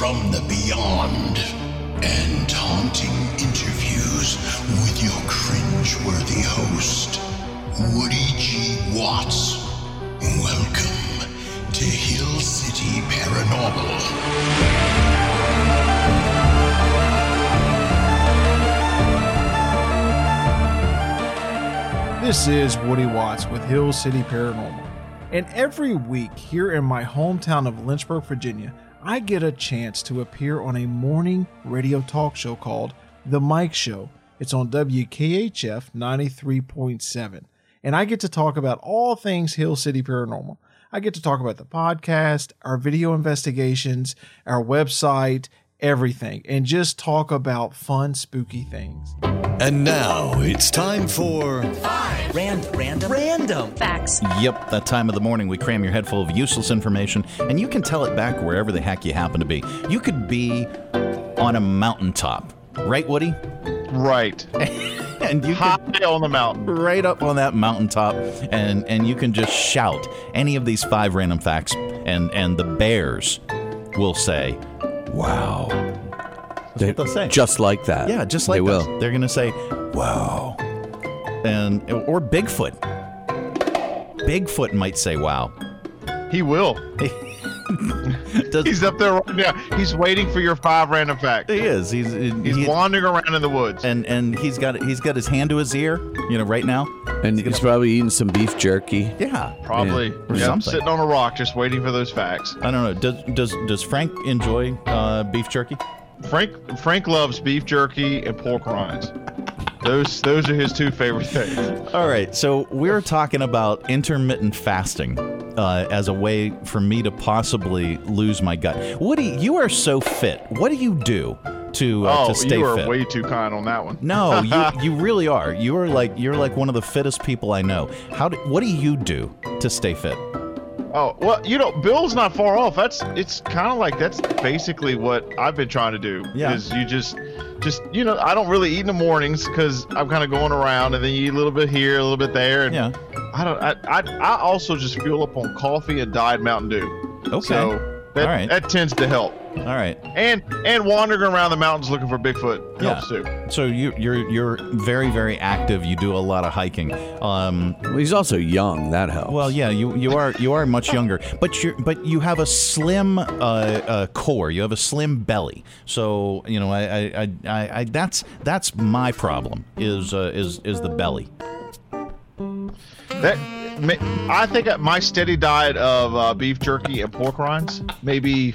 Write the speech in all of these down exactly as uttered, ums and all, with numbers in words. from the beyond and taunting interviews with your cringeworthy host, Woody G. Watts. Welcome to Hill City Paranormal. This is Woody Watts with Hill City Paranormal, and every week here in my hometown of Lynchburg, Virginia, I get a chance to appear on a morning radio talk show called The Mike Show. It's on W K H F ninety-three point seven, and I get to talk about all things Hill City Paranormal. I get to talk about the podcast, our video investigations, our website, everything, and just talk about fun, spooky things. And now it's time for Five Random Random Random Facts. Yep, that time of the morning we cram your head full of useless information, and you can tell it back wherever the heck you happen to be. You could be on a mountaintop, right, Woody? Right. And you high on the mountain, right up on that mountaintop, and and you can just shout any of these five random facts, and and the bears will say, "Wow." That's they, what they'll say. Just like that. Yeah, just like that. They those. will. They're going to say, wow. And, or Bigfoot. Bigfoot might say, wow. He will. Does, he's up there right now. He's waiting for your five random facts. He is. He's, he's, he's wandering around in the woods. And and he's got he's got his hand to his ear, you know, right now. And he's, he's probably eating some beef jerky. Yeah. Probably. Yeah, yeah, I'm sitting on a rock just waiting for those facts. I don't know. Does does, does Frank enjoy uh, beef jerky? Frank Frank loves beef jerky and pork rinds. Those those are his two favorite things. All right, so we're talking about intermittent fasting uh, as a way for me to possibly lose my gut. Woody, you are so fit. What do you do to uh, oh, to stay fit? Oh, you are fit? Way too kind on that one. No, you you really are. You are like you're like one of the fittest people I know. How do, what do you do to stay fit? Oh, well, you know, Bill's not far off. That's it's kind of like that's basically what I've been trying to do. Yeah. Is you just, just you know, I don't really eat in the mornings because I'm kind of going around, and then you eat a little bit here, a little bit there. And yeah. I don't. I, I I also just fuel up on coffee and diet Mountain Dew. Okay. So that, all right. That tends to help. All right. And and wandering around the mountains looking for Bigfoot yeah. helps too. So you you're you're very very active. You do a lot of hiking. Um, well, he's also young. That helps. Well, yeah. You, you are you are much younger, but you but you have a slim uh, uh, core. You have a slim belly. So you know, I I, I, I, I that's that's my problem is uh, is is the belly. That I think my steady diet of uh, beef jerky and pork rinds maybe.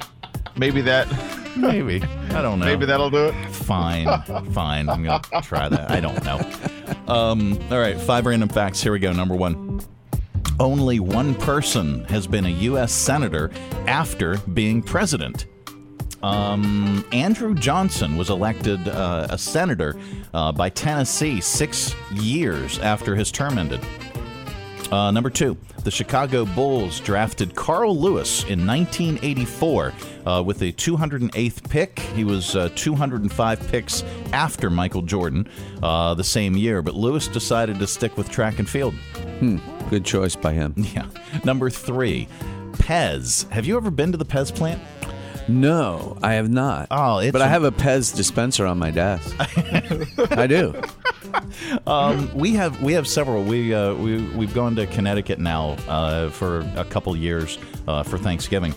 Maybe that. Maybe. I don't know. Maybe that'll do it. Fine. Fine. I'm going to try that. I don't know. Um, all right. Five random facts. Here we go. Number one. Only one person has been a U S senator after being president. Um, Andrew Johnson was elected uh, a senator uh, by Tennessee six years after his term ended. Uh, number two, the Chicago Bulls drafted Carl Lewis in nineteen eighty-four uh, with the two hundred eighth pick. He was uh, two hundred five picks after Michael Jordan uh, the same year, but Lewis decided to stick with track and field. Hmm, good choice by him. Yeah. Number three, Pez. Have you ever been to the Pez plant? No, I have not. Oh, it's but a- I have a Pez dispenser on my desk. I do. Um, we have we have several. We uh, we we've gone to Connecticut now uh, for a couple years uh, for Thanksgiving,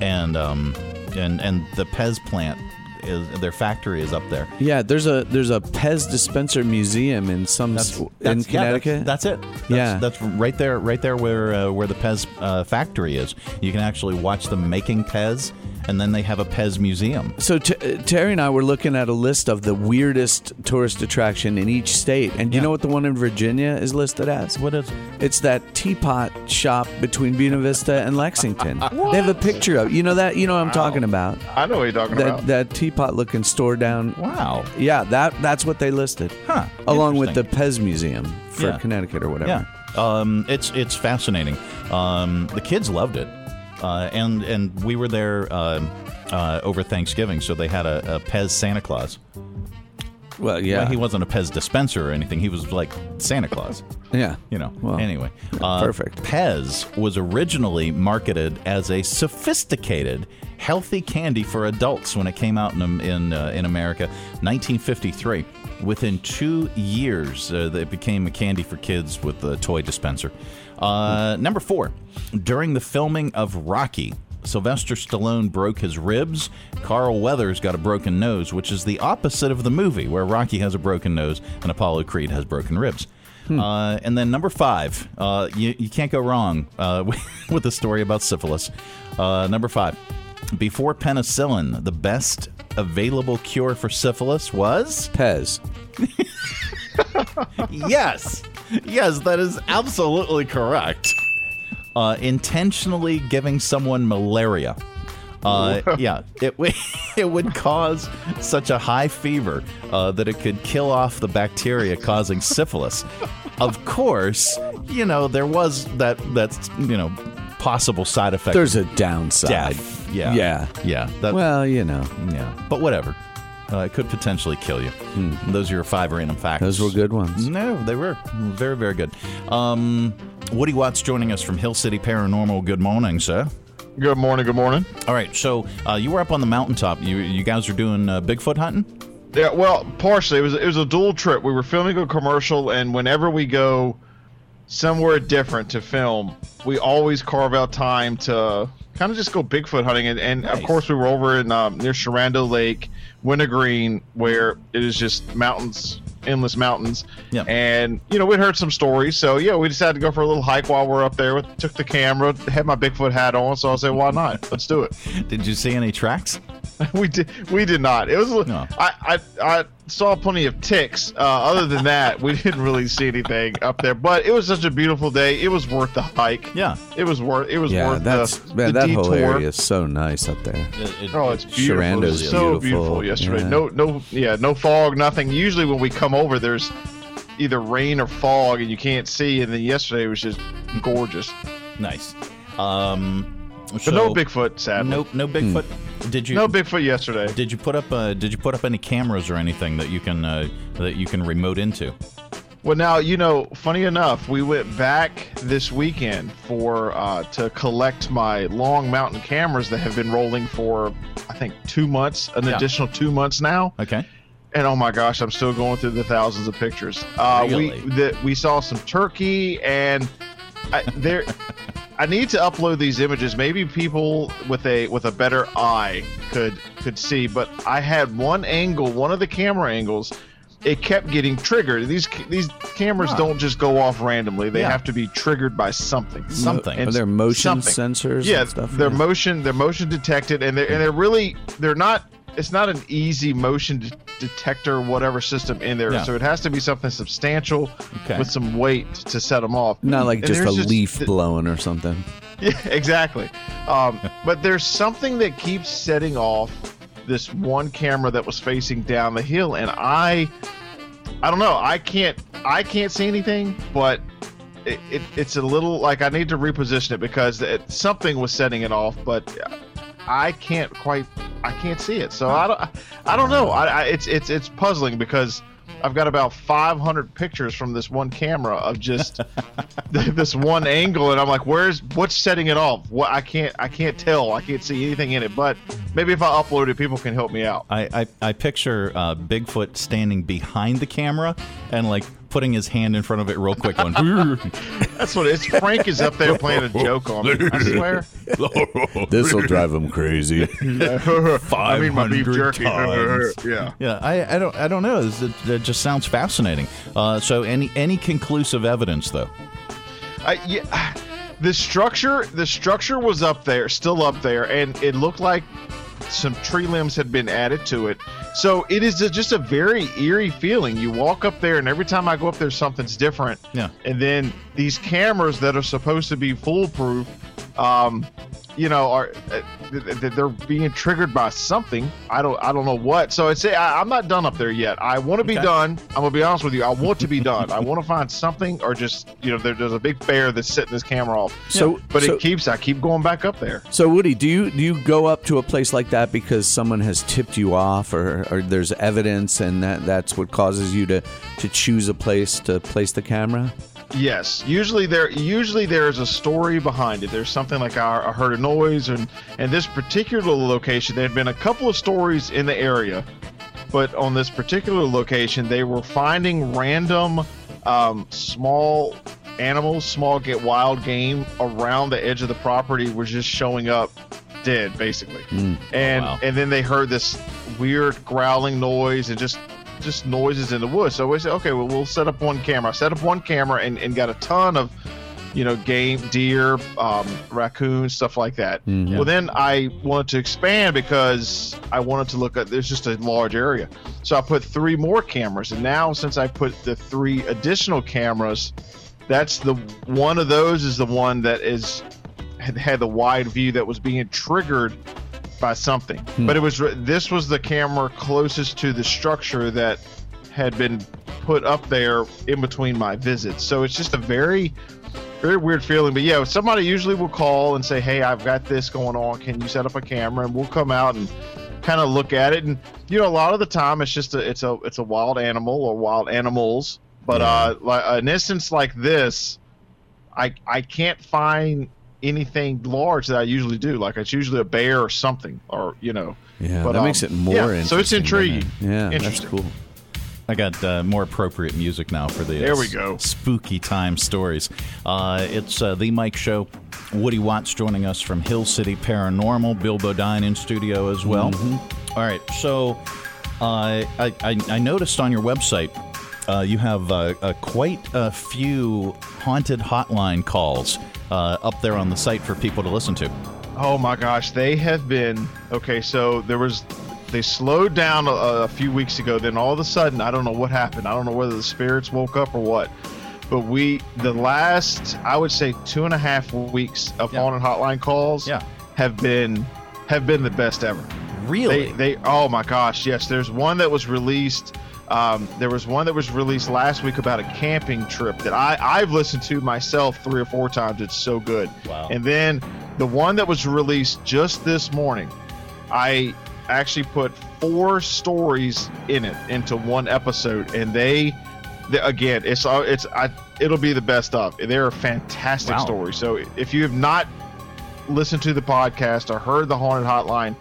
and um and and the Pez plant is their factory is up there. Yeah, there's a there's a Pez dispenser museum in some that's, that's, in Connecticut. Yeah, that's, that's it. That's, yeah, that's right there right there where uh, where the Pez uh, factory is. You can actually watch them making Pez. And then they have a Pez museum. So t- Terry and I were looking at a list of the weirdest tourist attraction in each state. And do yeah. you know what the one in Virginia is listed as? What is it? It's that teapot shop between Buena Vista and Lexington. They have a picture of it. You know that? You know what I'm wow. talking about. I know what you're talking that, about. That teapot-looking store down. Wow. Yeah, that that's what they listed. Huh. Along with the Pez museum for yeah. Connecticut or whatever. Yeah. Um, it's, it's fascinating. Um, the kids loved it. Uh, and and we were there uh, uh, over Thanksgiving, so they had a, a Pez Santa Claus. Well, yeah. Well, he wasn't a Pez dispenser or anything. He was like Santa Claus. Yeah. You know, well, anyway. Uh, perfect. Pez was originally marketed as a sophisticated, healthy candy for adults when it came out in in, uh, in America, nineteen fifty-three. Within two years, uh, it became a candy for kids with a toy dispenser. Uh, number four, during the filming of Rocky, Sylvester Stallone broke his ribs. Carl Weathers got a broken nose, which is the opposite of the movie, where Rocky has a broken nose and Apollo Creed has broken ribs. Hmm. Uh, and then number five, uh, you, you can't go wrong uh, with a story about syphilis. Uh, number five, before penicillin, the best available cure for syphilis was? Pez. Yes. Yes, that is absolutely correct. Uh, intentionally giving someone malaria. Uh, yeah, it, w- it would cause such a high fever uh, that it could kill off the bacteria causing syphilis. Of course, you know, there was that, that you know, possible side effect. There's a downside. Death. Yeah. Yeah. Yeah. That, well, you know. Yeah. But whatever. Uh, it could potentially kill you. Mm. Those are your five random facts. Those were good ones. No, they were. Very, very good. Um... Woody Watts joining us from Hill City Paranormal. Good morning, sir. Good morning, good morning. All right, so uh, you were up on the mountaintop. You you guys are doing uh, Bigfoot hunting? Yeah, well, partially. It was, it was a dual trip. We were filming a commercial, and whenever we go somewhere different to film, we always carve out time to kind of just go Bigfoot hunting. And, and nice. Of course, we were over in um, near Sharando Lake, Wintergreen, where it is just mountains. Endless mountains, yeah. And you know we'd heard some stories, so yeah, we decided to go for a little hike while we're up there. We took the camera, had my Bigfoot hat on, so I said, "Why not? Let's do it." Did you see any tracks? we did. We did not. It was. No. I, I I saw plenty of ticks. Uh, other than that, we didn't really see anything up there. But it was such a beautiful day. It was worth the hike. Yeah. It was worth. It was yeah, worth that's, the, man, the that detour. That whole area is so nice up there. It, it, oh, it's beautiful. Sharando's it was so beautiful, beautiful yesterday. Yeah. No, no, yeah, no fog, nothing. Usually when we come over, there's either rain or fog, and you can't see. And then yesterday was just gorgeous. Nice. Um. But so, no Bigfoot, sadly. No, no Bigfoot. Hmm. Did you? No Bigfoot yesterday. Did you put up? Uh, did you put up any cameras or anything that you can uh, that you can remote into? Well, now you know. Funny enough, we went back this weekend for uh, to collect my Long Mountain cameras that have been rolling for I think two months, an yeah. additional two months now. Okay. And oh my gosh, I'm still going through the thousands of pictures. Uh, really? We the, we saw some turkey and I, there. I need to upload these images. Maybe people with a with a better eye could could see. But I had one angle, one of the camera angles, it kept getting triggered. These these cameras huh. don't just go off randomly. They yeah. have to be triggered by something. Something. And are there motion something. sensors? Yeah, and stuff, they're yeah. motion. They're motion detected, and they're and they're really they're not. It's not an easy motion de- detector, whatever system in there. Yeah. So it has to be something substantial okay. with some weight to set them off. Not like and just a just, leaf th- blowing or something. Yeah, exactly. Um, but there's something that keeps setting off this one camera that was facing down the hill. And I, I don't know. I can't, I can't see anything, but it, it, it's a little like I need to reposition it because it, something was setting it off, but I can't quite, I can't see it. So I don't, I don't know. I, I, it's it's it's puzzling because I've got about five hundred pictures from this one camera of just this one angle, and I'm like, where's what's setting it off? What I can't I can't tell. I can't see anything in it. But maybe if I upload it, people can help me out. I I, I picture uh, Bigfoot standing behind the camera and like putting his hand in front of it real quick. Going, that's what it is. Frank is up there playing a joke on me. I swear. This will drive him crazy. Five hundred times. Yeah. Yeah. I, I don't. I don't know. It, it just sounds fascinating. Uh, so any any conclusive evidence though? I, yeah. The structure. The structure was up there, still up there, and it looked like some tree limbs had been added to it. So it is a, just a very eerie feeling. You walk up there, and every time I go up there, something's different. Yeah. And then these cameras that are supposed to be foolproof, um, you know, are they're being triggered by something. I don't I don't know what. So it's, I, I'm not done up there yet. I want to be okay. done. I'm going to be honest with you. I want to be done. I want to find something, or just, you know, there, there's a big bear that's setting this camera off. So, But so, it keeps, I keep going back up there. So Woody, do you, do you go up to a place like that because someone has tipped you off, or, or there's evidence and that, that's what causes you to, to choose a place to place the camera? Yes, usually there usually there's a story behind it. There's something like I, I heard a noise, and and this particular location, there had been a couple of stories in the area, but on this particular location, they were finding random um, small animals, small get wild game around the edge of the property, was just showing up dead, basically. Mm. And oh, wow. and then they heard this weird growling noise and just. just noises in the woods. So we said, okay, well, we'll set up one camera. I set up one camera and, and got a ton of, you know, game, deer, um, raccoons, stuff like that. Mm-hmm. Well, then I wanted to expand because I wanted to look at, there's just a large area. So I put three more cameras. And now since I put the three additional cameras, that's the one of those is the one that is had, had the wide view that was being triggered by something. Hmm. But it was this was the camera closest to the structure that had been put up there in between my visits. So it's just a very, very weird feeling. But yeah, somebody usually will call and say, hey, I've got this going on, can you set up a camera? And we'll come out and kind of look at it. And you know, a lot of the time it's just a, it's a it's a wild animal or wild animals. But yeah. uh like an instance like this, I I can't find anything large that I usually do. Like it's usually a bear or something, or you know. Yeah, but that um, makes it more yeah, interesting. So it's intriguing. It? Yeah, that's cool. I got uh, more appropriate music now for the there we go. Spooky time stories. Uh, it's uh, the Mike Show. Woody Watts joining us from Hill City Paranormal. Bill Bodine in studio as well. Mm-hmm. All right, so uh, I, I I noticed on your website uh, you have uh, uh, quite a few haunted hotline calls. Uh, up there on the site for people to listen to. Oh my gosh, they have been okay. So there was, they slowed down a, a few weeks ago. Then all of a sudden, I don't know what happened. I don't know whether the spirits woke up or what. But we, the last, I would say, two and a half weeks of yeah. haunted hotline calls yeah. have been have been the best ever. Really? They, they. Oh my gosh, yes. There's one that was released. Um, there was one that was released last week about a camping trip that I, I've listened to myself three or four times. It's so good. Wow. And then the one that was released just this morning, I actually put four stories in it into one episode. And they, they again, it's it's I, it'll be the best of. They're a fantastic wow. story. So if you have not listened to the podcast or heard the Haunted Hotline,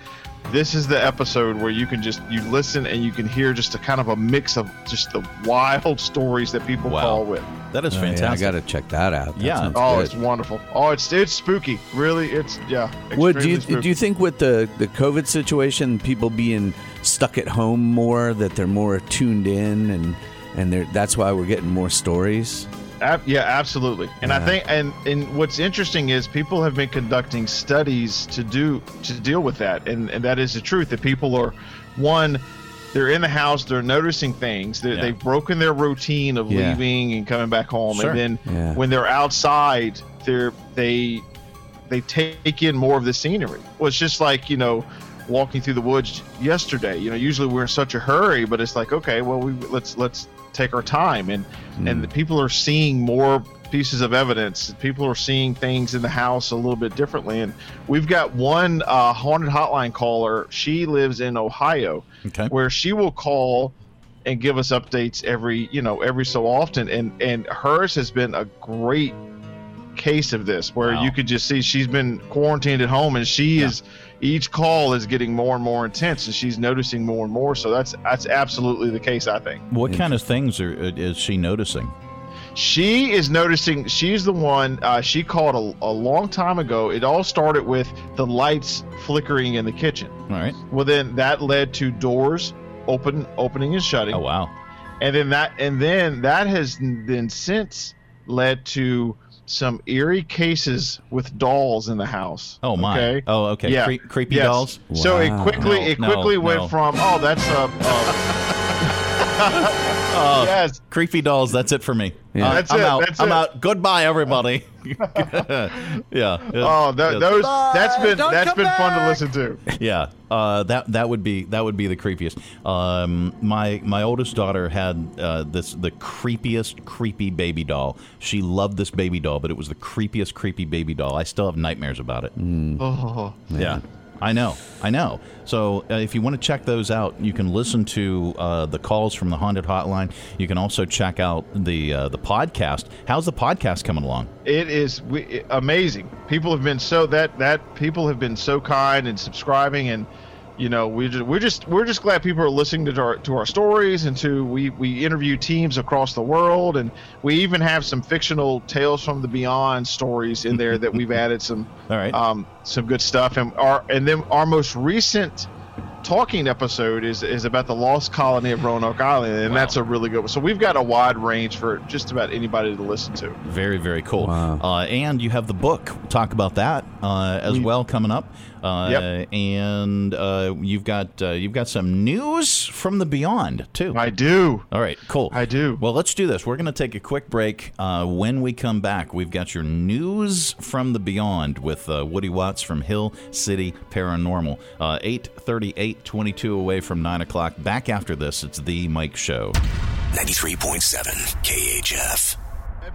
this is the episode where you can just, you listen and you can hear just a kind of a mix of just the wild stories that people wow. call with. That is oh, fantastic. Yeah, I got to check that out. That yeah. Oh, good. It's wonderful. Oh, it's it's spooky. Really, it's, yeah. Would do you, do you think with the, the COVID situation, people being stuck at home more, that they're more tuned in and, and they're, that's why we're getting more stories? Yeah, absolutely. And yeah. I think, and, and what's interesting is people have been conducting studies to do to deal with that, and, and that is the truth. That people are, one, they're in the house, they're noticing things, they're, yeah. they've broken their routine of yeah. leaving and coming back home, sure. and then yeah. when they're outside, they're they they take in more of the scenery. Well, it's just like, you know, walking through the woods yesterday. You know, usually we're in such a hurry, but it's like, okay, well, we let's let's. take our time, and mm. and the people are seeing more pieces of evidence. People are seeing things in the house a little bit differently, and we've got one uh, haunted hotline caller. She lives in Ohio, okay. where she will call and give us updates every you know every so often, and and hers has been a great case of this, where wow. you could just see she's been quarantined at home, and she yeah. is each call is getting more and more intense, and she's noticing more and more. So that's that's absolutely the case, I think. What kind of things are is she noticing? She is noticing. She's the one. Uh, she called a, a long time ago. It all started with the lights flickering in the kitchen. All right. Well, then that led to doors open, opening and shutting. Oh wow. And then that and then that has then since led to some eerie cases with dolls in the house. Oh my! Okay? Oh, okay. Yeah. Cre- creepy yes. dolls. Wow. So it quickly, no, it quickly no, went no. from oh, that's a. Uh, Uh, yes. Creepy dolls. That's it for me. Yeah. Uh, that's I'm it. Out. That's I'm it. out. Goodbye, everybody. yeah. yeah. Oh, that, yeah. those. Bye. That's been Don't that's been back. fun to listen to. Yeah. Uh, that that would be that would be the creepiest. Um, my my oldest daughter had uh, this the creepiest creepy baby doll. She loved this baby doll, but it was the creepiest creepy baby doll. I still have nightmares about it. Mm. Oh. Man. Yeah. I know, I know. So uh, if you want to check those out, you can listen to uh, the calls from the Haunted Hotline. You can also check out the uh, the podcast. How's the podcast coming along? It is we, it, amazing. People have been so that that people have been so kind and subscribing, and you know we just we're just we're just glad people are listening to our to our stories, and to we we interview teams across the world, and we even have some fictional Tales from the Beyond stories in there that we've added some all right um some good stuff. And our and then our most recent talking episode is is about the lost colony of Roanoke Island, and wow. that's a really good one. So we've got a wide range for just about anybody to listen to. Very, very cool. Wow. Uh, and you have the book. We'll talk about that uh, as we, well coming up. Uh, yep. And uh, you've got uh, you've got some news from the beyond too. I do. All right, cool. I do. Well, let's do this. We're going to take a quick break. Uh, when we come back, we've got your news from the beyond with uh, Woody Watts from Hill City Paranormal. Uh, eight thirty-eight, twenty-two away from nine o'clock. Back after this, it's the Mike Show. ninety-three point seven K H F.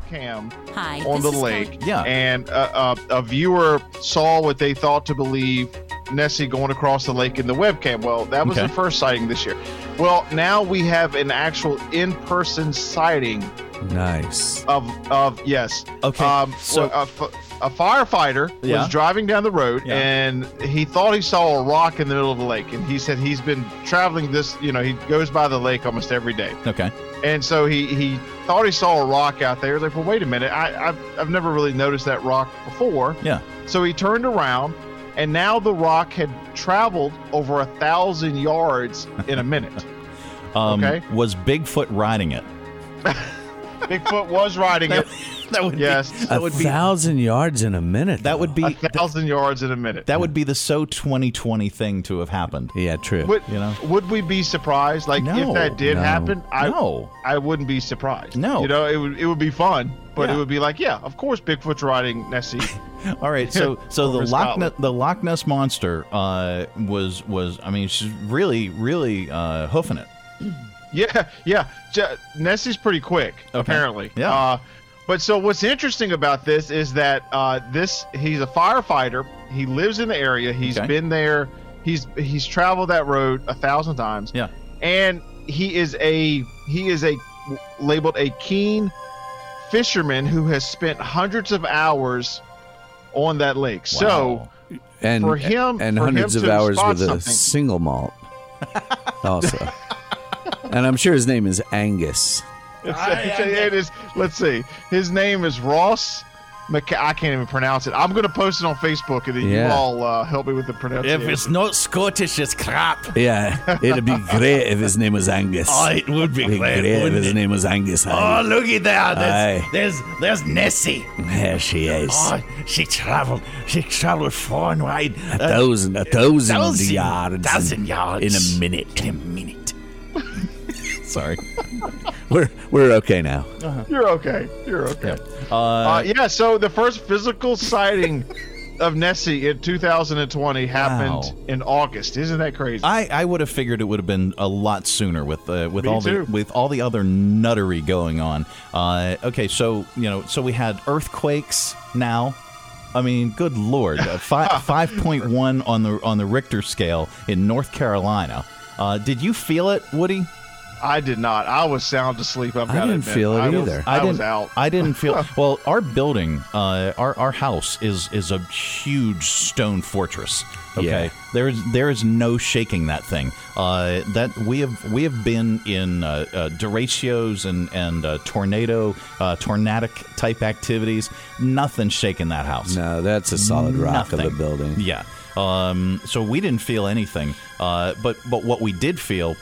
Cam Hi, on the lake, yeah. and uh, a, a viewer saw what they thought to believe Nessie going across the lake in the webcam. Well, that was okay. the first sighting this year. Well, now we have an actual in-person sighting. Nice. Of of yes. Okay. Um, so a, a firefighter yeah. was driving down the road, yeah. and he thought he saw a rock in the middle of the lake, and he said he's been traveling this. You know, he goes by the lake almost every day. Okay. And so he, he thought he saw a rock out there. He was like, well, wait a minute. I, I've, I've never really noticed that rock before. Yeah. So he turned around, and now the rock had traveled over a thousand yards in a minute. um, okay. Was Bigfoot riding it? Bigfoot was riding that, it. That would yes. be, that a would thousand be, yards in a minute. That though. would be a thousand th- yards in a minute. That yeah. would be the so twenty twenty thing to have happened. Yeah, true. Would, you know? would we be surprised? Like no, if that did no, happen, I no. I wouldn't be surprised. No, you know, it would it would be fun, but yeah. it would be like, yeah, of course, Bigfoot's riding Nessie. All right, so so the Loch Ness, the Loch Ness monster uh, was was I mean, she's really really uh, hoofing it. Yeah, yeah. Nessie's pretty quick, okay. apparently. Yeah. Uh, but so what's interesting about this is that uh, this he's a firefighter. He lives in the area. He's okay. been there. He's he's traveled that road a thousand times. Yeah. And he is a he is a labeled a keen fisherman who has spent hundreds of hours on that lake. Wow. So and, for him, and for hundreds him of hours with something. a single malt. Also. And I'm sure his name is Angus. It's, it's, it is. Let's see. His name is Ross. McC- I can't even pronounce it. I'm going to post it on Facebook, and then yeah. you all uh, help me with the pronunciation. If it's not Scottish, it's crap. Yeah, it'd be great if his name was Angus. Oh, it would be, it'd be great, great if his it? name was Angus. Aye. Oh, looky there. There's, there's there's Nessie. There she is. Oh, she travelled. She travelled far and wide. A thousand, a thousand, thousand yards. Thousand in, yards in a minute. In a minute. Sorry, we're we're okay now. Uh-huh. You're okay. You're okay. Yeah. Uh, uh, yeah. So the first physical sighting of Nessie in two thousand twenty happened wow. in August. Isn't that crazy? I, I would have figured it would have been a lot sooner with uh, with Me all too. the with all the other nuttery going on. Uh, okay, so you know, so we had earthquakes now. I mean, good Lord, uh, five five point one on the on the Richter scale in North Carolina. Uh, did you feel it, Woody? I did not. I was sound asleep. I've got I didn't to feel it I either. Was, I, I didn't, was out. I didn't feel. Well, our building, uh, our our house is is a huge stone fortress. Okay, yeah. there is there is no shaking that thing. Uh, that we have we have been in uh, uh, deratios and and uh, tornado, uh, tornadic type activities. Nothing shaking that house. No, that's a solid rock Nothing. of a building. Yeah. Um. So we didn't feel anything. Uh. But but what we did feel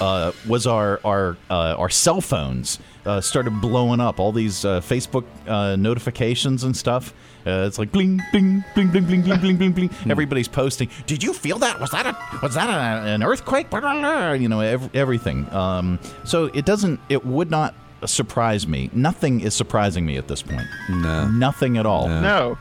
uh, was our our uh, our cell phones uh, started blowing up. All these uh, Facebook uh, notifications and stuff. Uh, it's like bling, bling, bling, bling, bling, bling, bling, bling, bling. Everybody's posting. Did you feel that? Was that a was that a, an earthquake? You know, every, everything. Um, so it doesn't. It would not surprise me. Nothing is surprising me at this point. No. Nothing at all. No. no.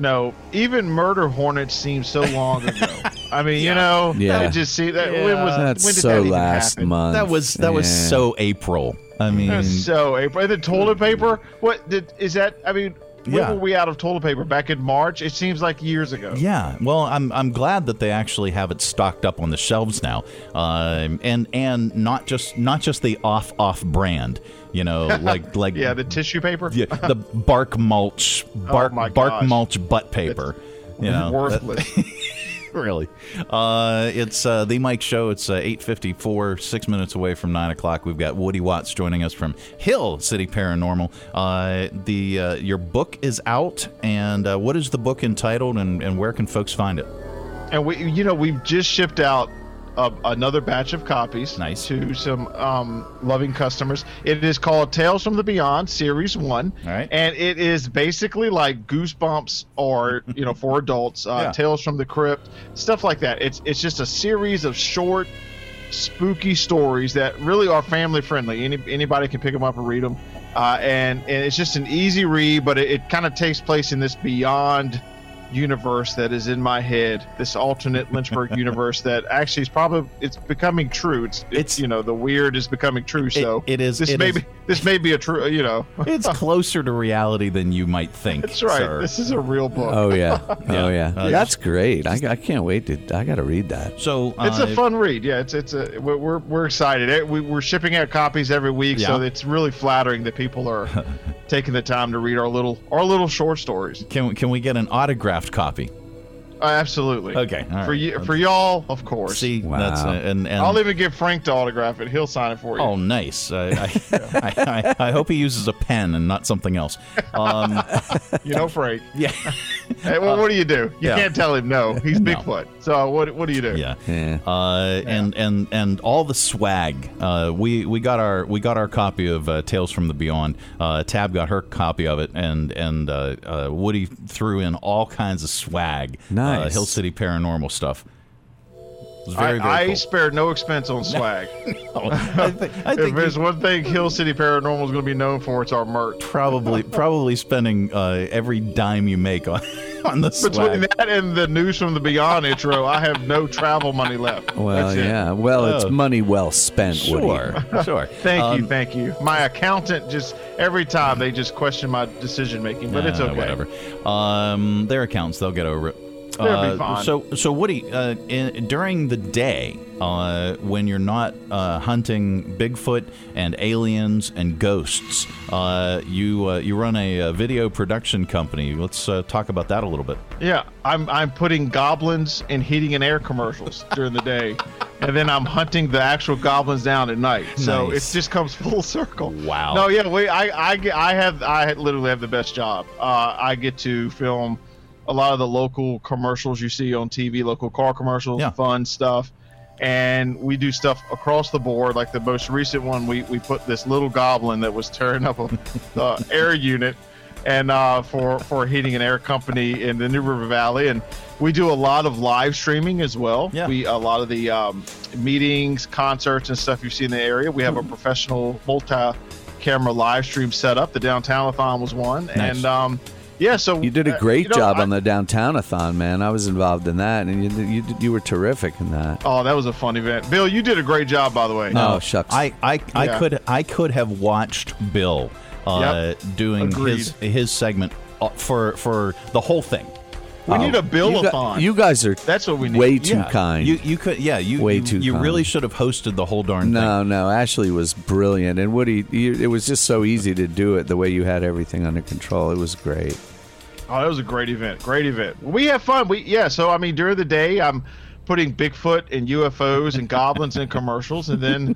No, even Murder Hornet seems so long ago. I mean, yeah. you know, yeah. it just see that yeah. when was That's when did so that even last happen? Month. That was that yeah. was so April. I mean, that was so April. And the toilet paper. What did is that? I mean, when yeah. were we out of toilet paper back in March? It seems like years ago. Yeah. Well, I'm I'm glad that they actually have it stocked up on the shelves now, um, and and not just not just the off off brand. You know, like like yeah, the tissue paper, yeah, the bark mulch, bark oh bark mulch butt paper. It's you know, worthless. That, really, uh, it's uh, the Mike Show. It's uh, eight fifty four, six minutes away from nine o'clock. We've got Woody Watts joining us from Hill City Paranormal. Uh, the uh, your book is out, and uh, what is the book entitled, and, and where can folks find it? And we, you know, we've just shipped out Uh, another batch of copies nice. to some um, loving customers. It is called Tales from the Beyond, Series One, all right. and it is basically like Goosebumps, or you know, for adults, uh, yeah. Tales from the Crypt, stuff like that. It's it's just a series of short, spooky stories that really are family friendly. Any anybody can pick them up and read them, uh, and and it's just an easy read. But it, it kind of takes place in this beyond universe that is in my head, this alternate Lynchburg universe that actually is probably it's becoming true. It's, it's, it's you know the weird is becoming true. So it, it is. This it may is. be this may be a true. You know, it's closer to reality than you might think. That's right. Sir. This is a real book. Oh yeah. yeah. Oh yeah. Uh, That's great. I, I can't wait to. I got to read that. So uh, it's a fun read. Yeah. It's it's a we're we're excited. We, we're shipping out copies every week, yeah. so it's really flattering that people are taking the time to read our little our little short stories. Can can we get an autograph copy? Uh, absolutely. Okay. All right. For you, for y'all, of course. See, wow. that's uh, and, and I'll even get Frank to autograph it. He'll sign it for you. Oh, nice. I I, I, I, I hope he uses a pen and not something else. Um, you know, Frank. Yeah. Hey, well, uh, what do you do? You yeah. can't tell him no. He's Bigfoot. No. So what what do you do? Yeah. yeah. Uh, yeah. And, and and all the swag. Uh, we we got our we got our copy of uh, Tales from the Beyond. Uh, Tab got her copy of it, and and uh, uh, Woody threw in all kinds of swag. Nice. Uh, Hill City Paranormal stuff. Very, very I, I cool. spared no expense on swag. No, I think, I think if there's you, one thing Hill City Paranormal is going to be known for, it's our merch. Probably, probably spending uh, every dime you make on on the swag. Between that and the News from the Beyond intro, I have no travel money left. Well, yeah. Well, oh. it's money well spent. Sure, sure. Thank um, you, thank you. My accountant just every time they just question my decision making, but uh, it's okay. Whatever. Um, their accountants, they'll get over it. Uh, so, so Woody, uh, in, during the day, uh, when you're not uh, hunting Bigfoot and aliens and ghosts, uh, you uh, you run a, a video production company. Let's uh, talk about that a little bit. Yeah, I'm I'm putting goblins in heating and air commercials during the day, and then I'm hunting the actual goblins down at night. So nice. It just comes full circle. Wow. No, yeah, we, I I get, I have I literally have the best job. Uh, I get to film a lot of the local commercials you see on T V, local car commercials, yeah. fun stuff. And we do stuff across the board. Like the most recent one, we, we put this little goblin that was tearing up a uh, air unit and uh, for, for a heating and air company in the New River Valley. And we do a lot of live streaming as well. Yeah. We a lot of the um, meetings, concerts, and stuff you see in the area. We have mm-hmm. a professional multi-camera live stream set up. The Downtown-a-thon was one. Nice. And um yeah, so you did a great uh, you know, job I, on the Downtown-a-thon, man. I was involved in that, and you, you you were terrific in that. Oh, that was a fun event, Bill. You did a great job, by the way. No, oh, shucks. I I, yeah. I could I could have watched Bill uh, yep. doing Agreed. his his segment for for the whole thing. We oh, need a Bill-a-thon. You, you guys are That's what we need. way too yeah. kind. You, you could, yeah. You, way you, too you kind. really should have hosted the whole darn no, thing. No, no. Ashley was brilliant, and Woody, you, it was just so easy to do it. The way you had everything under control, it was great. Oh, that was a great event. Great event. We have fun. We yeah. So I mean, during the day, I'm putting Bigfoot and U F Os and goblins in commercials, and then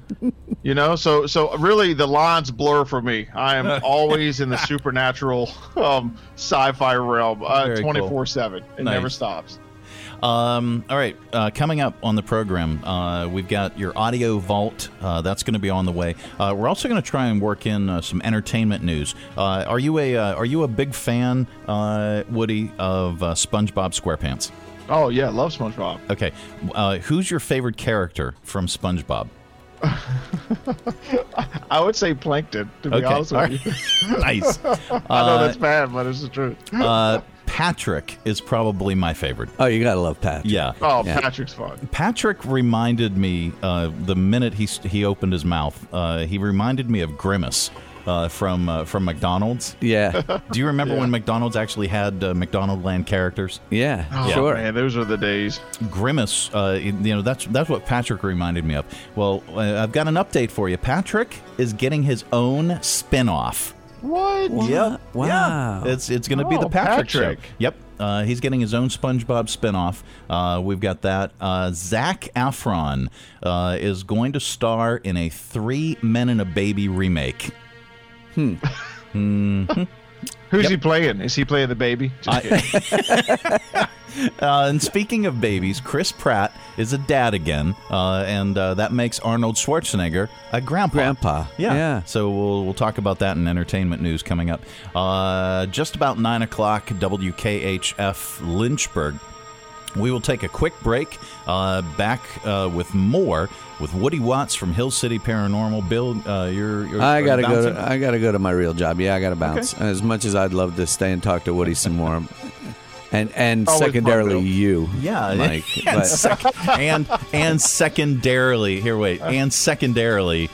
you know, so so really the lines blur for me. I am always in the supernatural um, sci-fi realm, twenty-four seven. It never stops. Um, all right. Uh, coming up on the program, uh, we've got your audio vault. Uh, that's going to be on the way. Uh, we're also going to try and work in uh, some entertainment news. Uh, are you a uh, are you a big fan, uh, Woody, of uh, SpongeBob SquarePants? Oh yeah, love SpongeBob. Okay, uh, who's your favorite character from SpongeBob? I would say Plankton, to be okay. honest with All right. you. Nice. I know that's bad, but it's the truth. Uh, Patrick is probably my favorite. Oh, you gotta love Patrick. Yeah. Oh, yeah. Patrick's fun. Patrick reminded me uh, the minute he he opened his mouth. Uh, he reminded me of Grimace. Uh, from uh, from McDonald's. Yeah. Do you remember yeah. when McDonald's actually had uh, McDonaldland characters? Yeah, oh, yeah. Sure. Man, those are the days. Grimace, uh, you know, that's that's what Patrick reminded me of. Well, I've got an update for you. Patrick is getting his own spinoff. What? What? Yep. Wow. Yeah. It's it's going to oh, be the Patrick, Patrick. Show. Yep. Uh, he's getting his own SpongeBob spinoff. Uh, we've got that. Uh, Zac Efron uh, is going to star in a Three Men and a Baby remake. Hmm. Mm-hmm. Who's yep. he playing? Is he playing the baby? I, uh, and speaking of babies, Chris Pratt is a dad again, uh, and uh, that makes Arnold Schwarzenegger a grandpa. Grandpa. Yeah. yeah. So we'll we'll talk about that in entertainment news coming up. Uh, just about nine o'clock, W K H F Lynchburg. We will take a quick break, uh, back uh, with more with Woody Watts from Hill City Paranormal. Bill, uh, you're, you're I gotta go to, I gotta go to my real job. Yeah, I gotta bounce. Okay. As much as I'd love to stay and talk to Woody some more. And and Always secondarily you, yeah, Mike, and, but. Sec- and and secondarily here, wait, and secondarily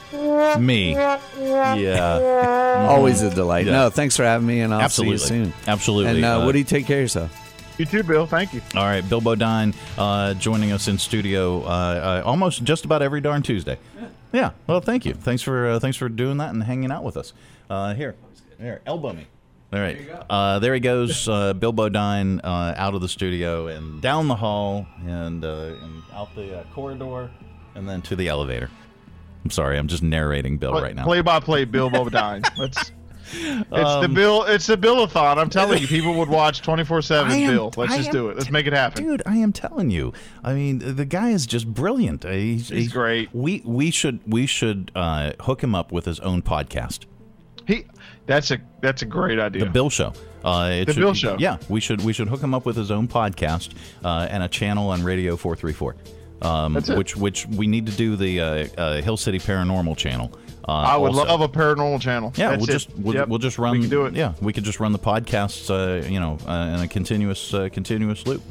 me, yeah. Always a delight. Yeah. No, thanks for having me, and I'll Absolutely. see you soon. Absolutely. And uh, uh, Woody, take care of yourself. You too, Bill. Thank you. All right. Bill Bodine uh, joining us in studio uh, uh, almost just about every darn Tuesday. Yeah. yeah. Well, thank you. Thanks for uh, thanks for doing that and hanging out with us. Uh, here. Here. Elbow me. All right. There, uh, there he goes. Uh, Bill Bodine uh, out of the studio and down the hall and, uh, and out the uh, corridor and then to the elevator. I'm sorry. I'm just narrating Bill play, right now. Play by play, Bill Bodine. Let's... It's um, the Bill. It's the Bill-a-thon. I'm telling you, people would watch twenty-four seven Bill. Let's I just am, do it. Let's make it happen, dude. I am telling you. I mean, the guy is just brilliant. He's, he's, he's great. We we should we should uh, hook him up with his own podcast. He. That's a that's a great idea. The Bill Show. Uh, it the should, Bill Show. Yeah, we should we should hook him up with his own podcast uh, and a channel on Radio four three four. Um, which which we need to do the uh, uh, Hill City Paranormal channel. Uh, I would also. love a paranormal channel. Yeah, That's we'll just we'll, yep. we'll just run. We can do it. Yeah, we could just run the podcasts, uh, you know, uh, in a continuous uh, continuous loop.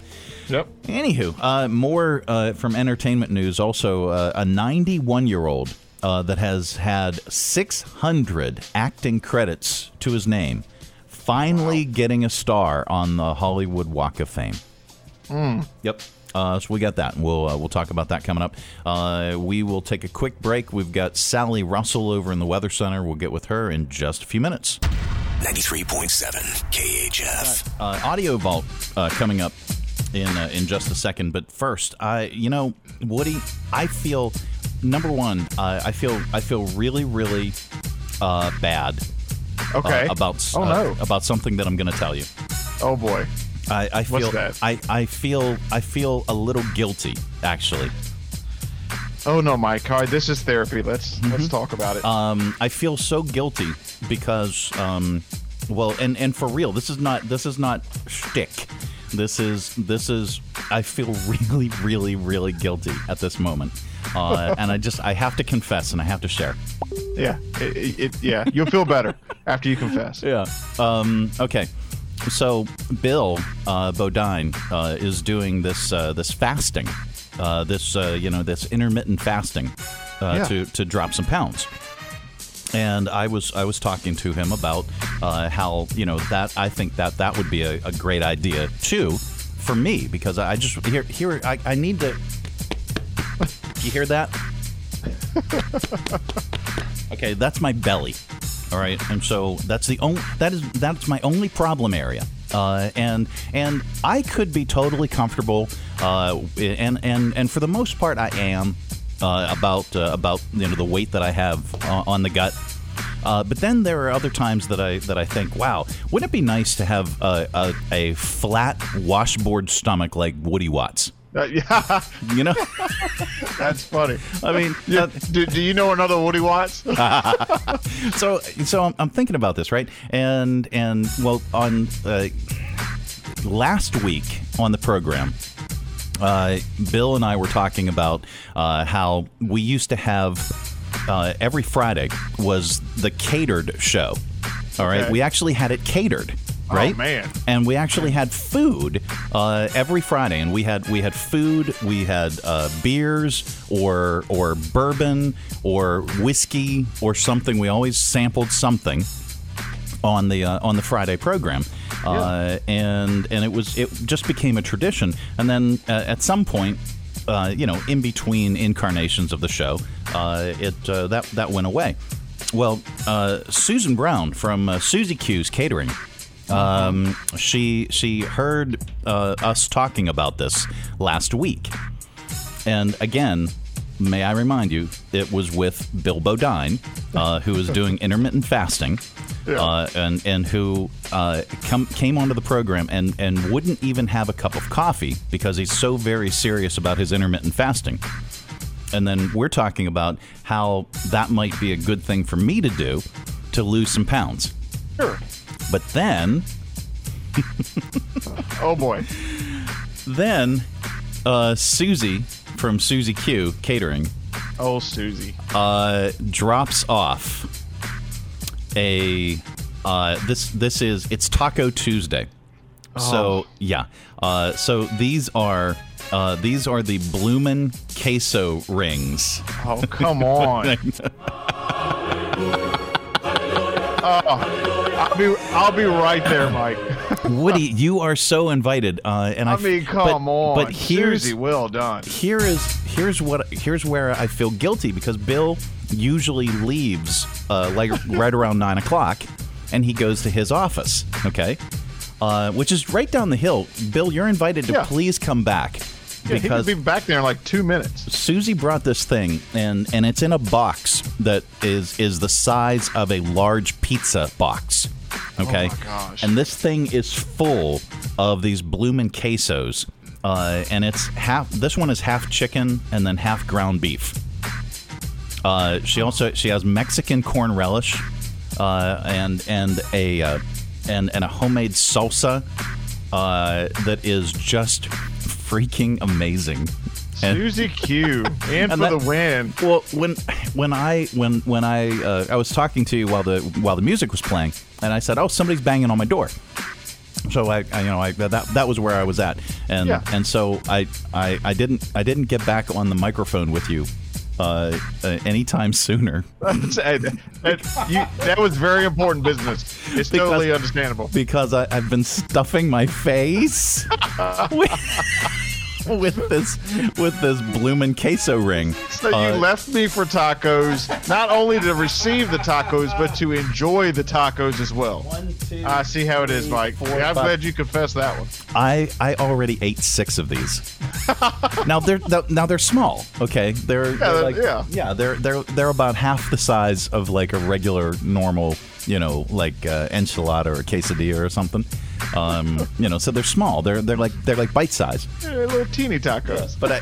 Yep. Anywho, uh, more uh, from entertainment news. Also, uh, a ninety-one-year-old uh, that has had six hundred acting credits to his name, finally wow. getting a star on the Hollywood Walk of Fame. Mm. Yep. Uh, so we got that. We'll uh, we'll talk about that coming up. Uh, we will take a quick break. We've got Sally Russell over in the Weather Center. We'll get with her in just a few minutes. ninety-three point seven K H F. Right. Uh, Audio Vault uh, coming up in uh, in just a second. But first, I you know Woody, I feel number one. Uh, I feel I feel really really uh, bad. Okay. Uh, about oh, uh, no. about something that I'm going to tell you. Oh boy. I, I feel I, I feel I feel a little guilty, actually. Oh no, Mike! All right, this is therapy. Let's mm-hmm. let's talk about it. Um, I feel so guilty because, um, well, and, and for real, this is not this is not shtick. This is this is I feel really, really, really guilty at this moment, uh, and I just I have to confess and I have to share. Yeah, it, it, yeah, you'll feel better after you confess. Yeah. Um, okay. So Bill uh, Bodine uh, is doing this uh, this fasting, uh, this uh, you know this intermittent fasting uh, yeah. to to drop some pounds. And I was I was talking to him about uh, how you know that I think that that would be a, a great idea too for me because I just here here I, I need to. You hear that? Okay, that's my belly. All right, and so that's the only that is that's my only problem area, uh, and and I could be totally comfortable, uh, and and and for the most part I am uh, about uh, about you know the weight that I have on the gut, Uh, but then there are other times that I that I think, wow, wouldn't it be nice to have a, a, a flat washboard stomach like Woody Watts? Uh, yeah, you know, that's funny. I mean, yeah, uh, do, do you know another Woody Watts? so, so I'm, I'm thinking about this, right? And and well, on uh, last week on the program, uh, Bill and I were talking about uh, how we used to have uh, every Friday was the catered show. All right, okay. We actually had it catered. Right? Oh, man. And we actually had food uh, every Friday, and we had we had food, we had uh, beers or or bourbon or whiskey or something. We always sampled something on the uh, on the Friday program, uh, yeah. and and it was it just became a tradition. And then uh, at some point, uh, you know, in between incarnations of the show, uh, it uh, that that went away. Well, uh, Susan Brown from uh, Susie Q's Catering. Um, she she heard uh, us talking about this last week, and again, may I remind you, it was with Bill Bodine, uh, who is doing intermittent fasting, yeah. uh, and and who uh, come, came onto the program and, and wouldn't even have a cup of coffee because he's so very serious about his intermittent fasting. And then we're talking about how that might be a good thing for me to do to lose some pounds. Sure. But then, oh boy! Then, uh, Susie from Susie Q Catering, oh Susie, uh, drops off a uh, this this is it's Taco Tuesday, oh. so yeah, uh, so these are. Uh, these are the Bloomin' Queso Rings. Oh come on! Oh. I'll be, I'll be right there, Mike. Woody, you are so invited. Uh, and I, I mean, come but, on. But here's Susie, well done. Here is here's what here's where I feel guilty because Bill usually leaves uh, like right around nine o'clock, and he goes to his office. Okay, uh, which is right down the hill. Bill, you're invited to yeah. please come back. Yeah, because he could be back there in like two minutes. Susie brought this thing, and, and it's in a box that is is the size of a large pizza box. Okay, oh my gosh. And this thing is full of these bloomin' quesos, uh, and it's half. This one is half chicken and then half ground beef. Uh, she also she has Mexican corn relish, uh, and and a uh, and and a homemade salsa uh, that is just. Freaking amazing, and, Susie Q, and, and for that, the win. Well, when when I when when I uh, I was talking to you while the while the music was playing, and I said, "Oh, somebody's banging on my door." So I, I you know, I that that was where I was at, and yeah. and so I, I I didn't I didn't get back on the microphone with you. Uh, uh, anytime sooner. that, that, you, that was very important business. It's because, totally understandable. Because I, I've been stuffing my face with, with this with this bloomin' queso ring. So uh, you left me for tacos, not only to receive the tacos, but to enjoy the tacos as well. One, two, I see how it three, is, Mike. Four, yeah, I'm five. Glad you confessed that one. I, I already ate six of these. Now they're now they're small. Okay, they're, yeah, they're like yeah. yeah, they're they're they're about half the size of like a regular normal, you know, like uh, enchilada or quesadilla or something. Um, you know, so they're small. They're they're like they're like bite size. They're little teeny tacos. Yeah, but I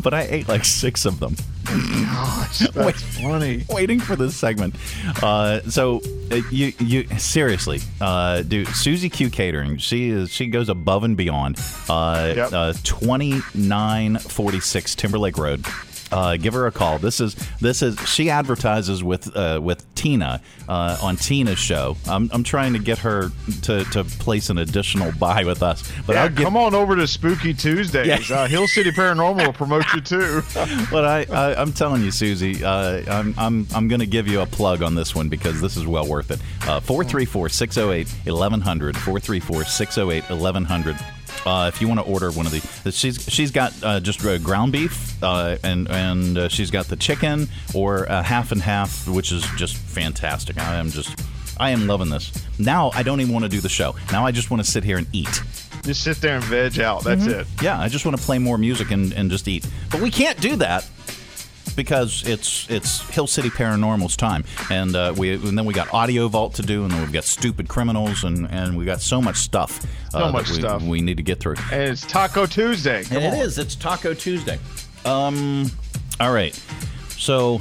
but I ate like six of them. Gosh, that's Wait, funny. Waiting for this segment. Uh, so uh, you you seriously, uh, dude, Susie Q Catering. She is she goes above and beyond. Uh, yep. uh, twenty-nine forty-six Timberlake Road. Uh, give her a call. This is this is she advertises with uh, with Tina uh, on Tina's show. I'm I'm trying to get her to, to place an additional buy with us. But yeah, I'll get, come on over to Spooky Tuesdays. Yeah. Uh, Hill City Paranormal will promote you too. But I, I I'm telling you, Susie, uh, I'm I'm I'm going to give you a plug on this one because this is well worth it. four three four, six oh eight, eleven hundred four three four, six oh eight, eleven hundred Uh, if you want to order one of the, she's she's got uh, just uh, ground beef, uh, and and uh, she's got the chicken or uh, half and half, which is just fantastic. I am just, I am loving this. Now I don't even want to do the show. Now I just want to sit here and eat. Just sit there and veg out. That's mm-hmm. it. Yeah, I just want to play more music and, and just eat. But we can't do that because it's it's Hill City Paranormal's time, and uh, we and then we got Audio Vault to do, and then we've got Stupid Criminals, and and we got so much stuff. Uh, so much we, stuff we need to get through. And it's Taco Tuesday. Come and it on. is. It's Taco Tuesday. Um, all right. So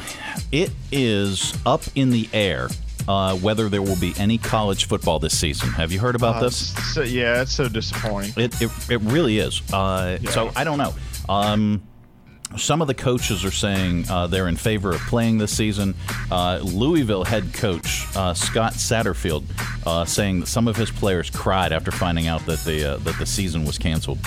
it is up in the air uh, whether there will be any college football this season. Have you heard about uh, this? So, yeah, it's so disappointing. It it, it really is. Uh, yeah. So I don't know. Um, some of the coaches are saying uh, they're in favor of playing this season. Uh, Louisville head coach uh, Scott Satterfield uh, saying that some of his players cried after finding out that the uh, that the season was canceled.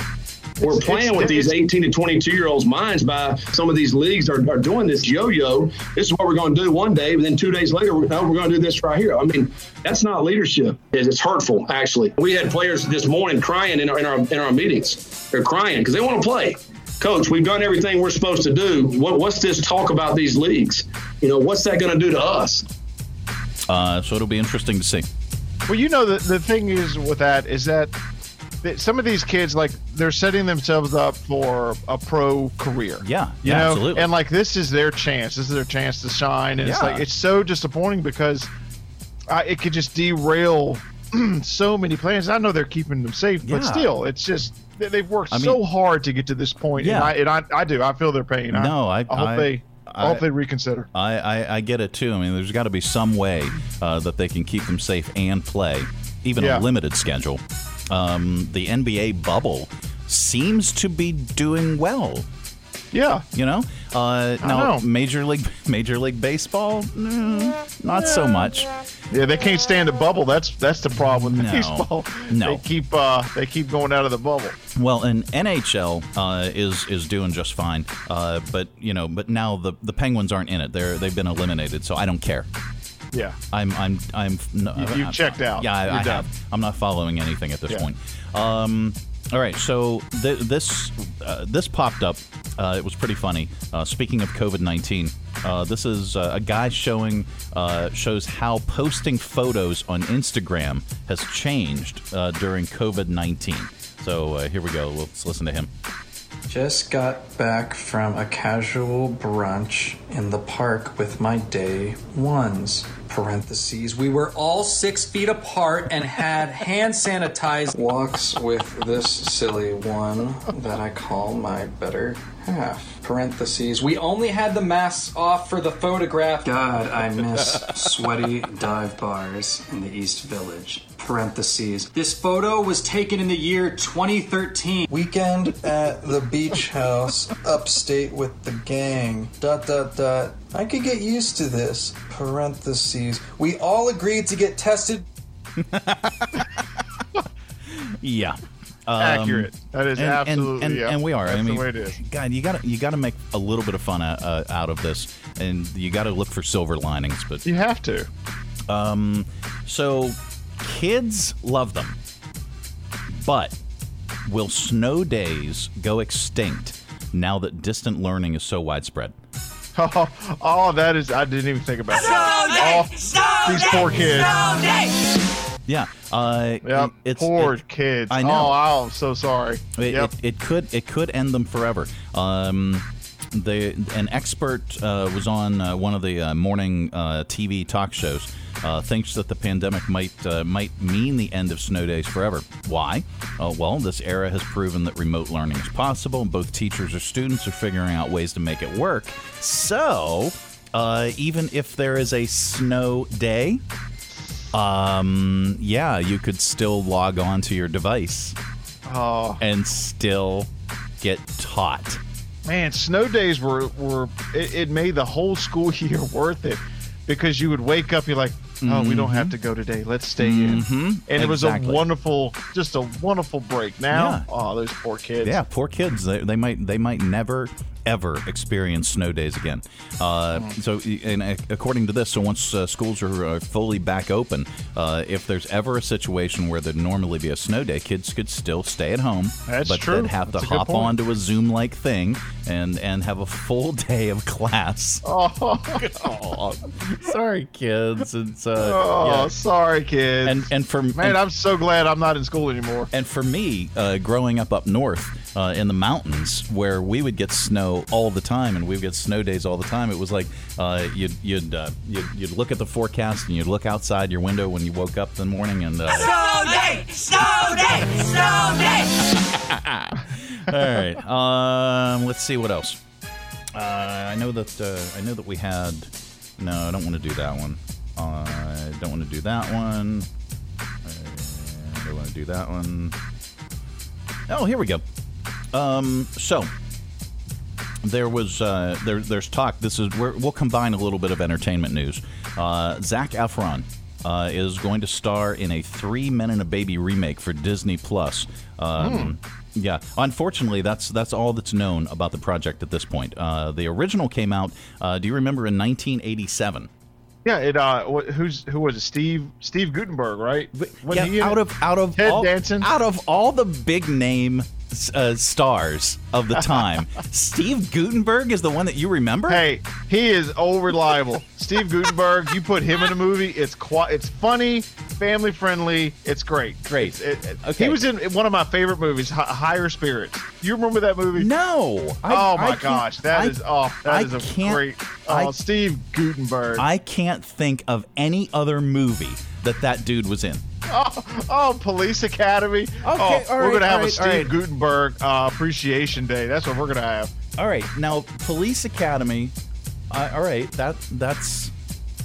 We're playing with these eighteen to twenty-two-year-olds' minds by some of these leagues are, are doing this yo-yo. This is what we're going to do one day, but then two days later, we're, no, we're going to do this right here. I mean, that's not leadership. It's hurtful, actually. We had players this morning crying in our in our, in our meetings. They're crying because they want to play. Coach, we've done everything we're supposed to do. What, what's this talk about these leagues? You know, what's that going to do to us? Uh, so it'll be interesting to see. Well, you know, the, the thing is with that is that some of these kids, like, they're setting themselves up for a pro career. Yeah, yeah, you know? Absolutely. And, like, this is their chance. This is their chance to shine. And yeah. it's, like, it's so disappointing because uh, it could just derail so many plans. I know they're keeping them safe, yeah. but still, it's just they, they've worked I mean, so hard to get to this point. Yeah. And, I, and I, I do. I feel their pain. No, I, I, I hope I, they... I hope they reconsider. I, I, I get it, too. I mean, there's got to be some way uh, that they can keep them safe and play, even yeah. a limited schedule. Um, the N B A bubble seems to be doing well. Yeah, you know. Uh, now, know. Major League Major League Baseball, mm, not so much. Yeah, they can't stand a bubble. That's that's the problem. No, baseball. no. They keep uh, they keep going out of the bubble. Well, and N H L uh, is is doing just fine. Uh, but you know, but now the, the Penguins aren't in it. They're they've been eliminated, so I don't care. Yeah, I'm. I'm. I'm. No, You've I'm, checked out. Yeah, I, I have. I'm not following anything at this yeah. point. Um, all right. So th- this uh, this popped up. Uh, it was pretty funny. Uh, speaking of COVID nineteen, uh, this is uh, a guy showing uh, shows how posting photos on Instagram has changed uh, during COVID nineteen. So uh, here we go. Let's listen to him. Just got back from a casual brunch in the park with my day ones. Parentheses, we were all six feet apart and had hand sanitized walks with this silly one that I call my better half. Parentheses, we only had the masks off for the photograph. God, I miss sweaty dive bars in the East Village. Parentheses, this photo was taken in the year twenty thirteen. Weekend at the beach house upstate with the gang. Dot, dot, dot. I could get used to this. Parentheses. We all agreed to get tested. yeah. Um, Accurate. That is and, absolutely. And, and, yeah. and we are. That's I mean, the way it is. God, you gotta you gotta make a little bit of fun uh, out of this, and you gotta look for silver linings. But you have to. Um. So, kids love them, but will snow days go extinct now that distant learning is so widespread? Oh, oh, that is, I didn't even think about that. Oh, these poor kids. Yeah. Uh, yep, it's, poor it, kids. I know. Oh, I'm so sorry. It, yep. it, it could it could end them forever. Um, they, an expert uh, was on uh, one of the uh, morning uh, T V talk shows. Uh, thinks that the pandemic might uh, might mean the end of snow days forever. Why? Uh, well, this era has proven that remote learning is possible, and both teachers and students are figuring out ways to make it work. So, uh, even if there is a snow day, um, yeah, you could still log on to your device oh. and still get taught. Man, snow days were, were it, it made the whole school year worth it. Because you would wake up, you're like, oh, mm-hmm. we don't have to go today. Let's stay mm-hmm. in. And exactly. it was a wonderful, just a wonderful break. Now, yeah. oh, those poor kids. Yeah, poor kids. They, they might they might never, ever experience snow days again. Uh, mm-hmm. So, and according to this, so once uh, schools are, are fully back open, uh, if there's ever a situation where there'd normally be a snow day, kids could still stay at home. That's but true. But they'd have That's to hop onto a Zoom-like thing and, and have a full day of class. Oh, God. Sorry, kids. It's, uh, oh, yeah. sorry, kids. And and for man, and, I'm so glad I'm not in school anymore. And for me, uh, growing up up north uh, in the mountains, where we would get snow snow all the time, and we've got snow days all the time. It was like uh, you'd you'd, uh, you'd you'd look at the forecast and you'd look outside your window when you woke up in the morning and uh, snow day, snow day, snow day. All right, um, let's see what else. Uh, I know that uh, I know that we had. No, I don't want to do that one. Uh, I don't want to do that one. I don't want to do that one. Oh, here we go. Um, so there was uh, there. There's talk. This is we're, we'll combine a little bit of entertainment news. Uh, Zac Efron uh, is going to star in a Three Men and a Baby remake for Disney Plus. Um, mm. Yeah, unfortunately, that's that's all that's known about the project at this point. Uh, the original came out. Uh, do you remember in nineteen eighty-seven? Yeah, it. Uh, who's who was it? Steve Steve Guttenberg, right? When yeah, he out of out of Ted all, Danson? Out of all the big name uh, stars of the time, Steve Guttenberg is the one that you remember. Hey, he is old reliable. Steve Guttenberg. You put him in a movie, it's quite, it's funny, family friendly. It's great. Great. It's, it, it, okay. He was in one of my favorite movies, Hi- Higher Spirits. You remember that movie? No. I, oh my I gosh, that I, is oh, that I is a great. Oh, I, Steve Guttenberg. I can't think of any other movie that that dude was in. Oh, oh Police Academy. Okay, oh, right, we're going to have right, a Steve right. Guttenberg uh, Appreciation Day. That's what we're going to have. All right. Now, Police Academy. Uh, all right. That that's,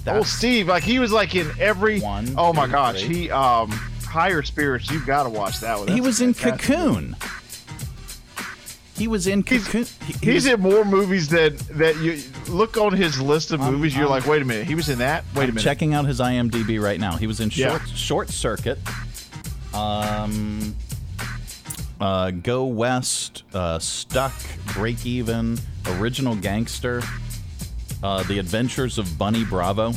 that's. Oh, Steve. Like, he was like in every. One, oh, my two, gosh. Three. He. Um, Higher Spirits. You've got to watch that one. That's he was in Cocoon. Movie. He was in. He's, cocoon, he, he he's was, in more movies that that you look on his list of um, movies. You're um, like, wait a minute, he was in that. Wait I'm a minute. Checking out his I M D B right now. He was in Short yeah. Short Circuit, um, uh, Go West, uh, Stuck, Break Even, Original Gangster, uh, The Adventures of Bunny Bravo.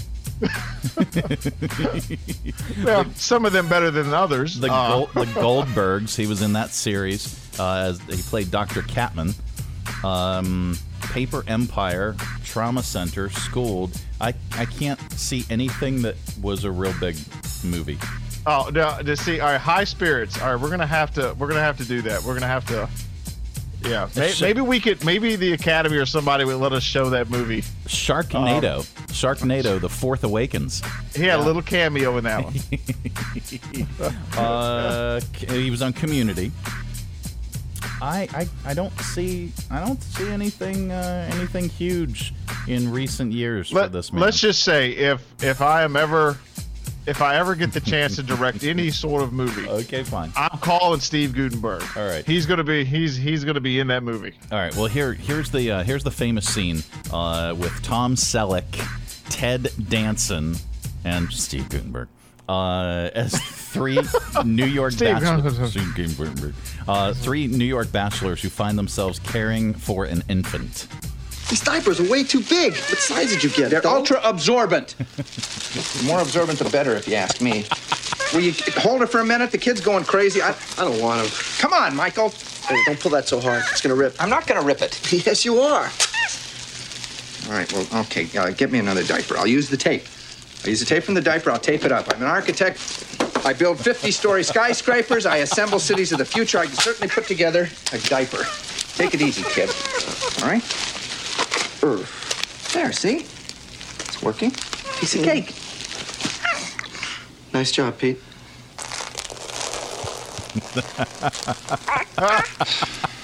Well, some of them better than others. The, uh. Gold, the Goldbergs. He was in that series. Uh, as he played Doctor Catman. Um, Paper Empire, Trauma Center, Schooled. I I can't see anything that was a real big movie. Oh no! To see, all right, High Spirits. All right, we're gonna have to we're gonna have to do that. We're gonna have to. Yeah, may, sh- maybe we could. Maybe the Academy or somebody would let us show that movie. Sharknado, um, Sharknado, The Fourth Awakens. He had yeah. a little cameo in that one. uh, he was on Community. I, I, I don't see I don't see anything uh, anything huge in recent years Let, for this man. Let's just say if if I am ever if I ever get the chance to direct any sort of movie, okay, fine. I'm calling Steve Guttenberg. All right, he's gonna be he's he's gonna be in that movie. All right, well here here's the uh, here's the famous scene uh, with Tom Selleck, Ted Danson, and Steve Guttenberg. Uh, as three New York bachelors, uh, three New York bachelors who find themselves caring for an infant. These diapers are way too big. What size did you get? They're ultra absorbent. The more absorbent, the better, if you ask me. Will you hold her for a minute? The kid's going crazy. I, I don't want him. Come on, Michael. Hey, don't pull that so hard. It's gonna rip. I'm not gonna rip it. Yes, you are. All right. Well, okay. Uh, get me another diaper. I'll use the tape. I use the tape from the diaper. I'll tape it up. I'm an architect. I build fifty-story skyscrapers. I assemble cities of the future. I can certainly put together a diaper. Take it easy, kid. All right? There, see? It's working. Piece of cake. Nice job, Pete.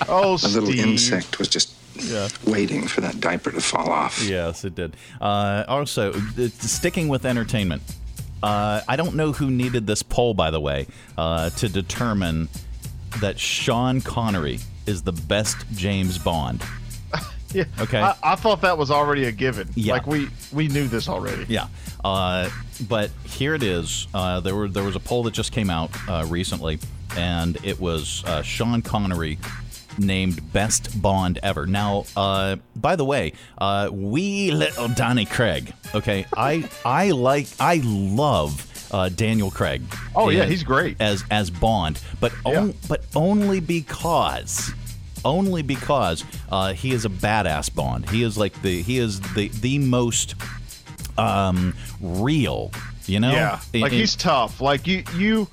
Oh, Steve. A little insect was just... Yeah. Waiting for that diaper to fall off. Yes, it did. Uh, also, sticking with entertainment, uh, I don't know who needed this poll, by the way, uh, to determine that Sean Connery is the best James Bond. Yeah. Okay. I, I thought that was already a given. Yeah. Like we, we knew this already. Yeah. Uh, but here it is. Uh, there were there was a poll that just came out uh, recently, and it was uh, Sean Connery. Named Best Bond Ever. Now, uh, by the way, uh, wee little Donnie Craig. Okay, I I like I love uh, Daniel Craig. Oh yeah, he's great as as Bond, but on, yeah. but only because only because uh, he is a badass Bond. He is like the he is the the most um, real. You know, yeah, like it, he's it, tough. Like you you.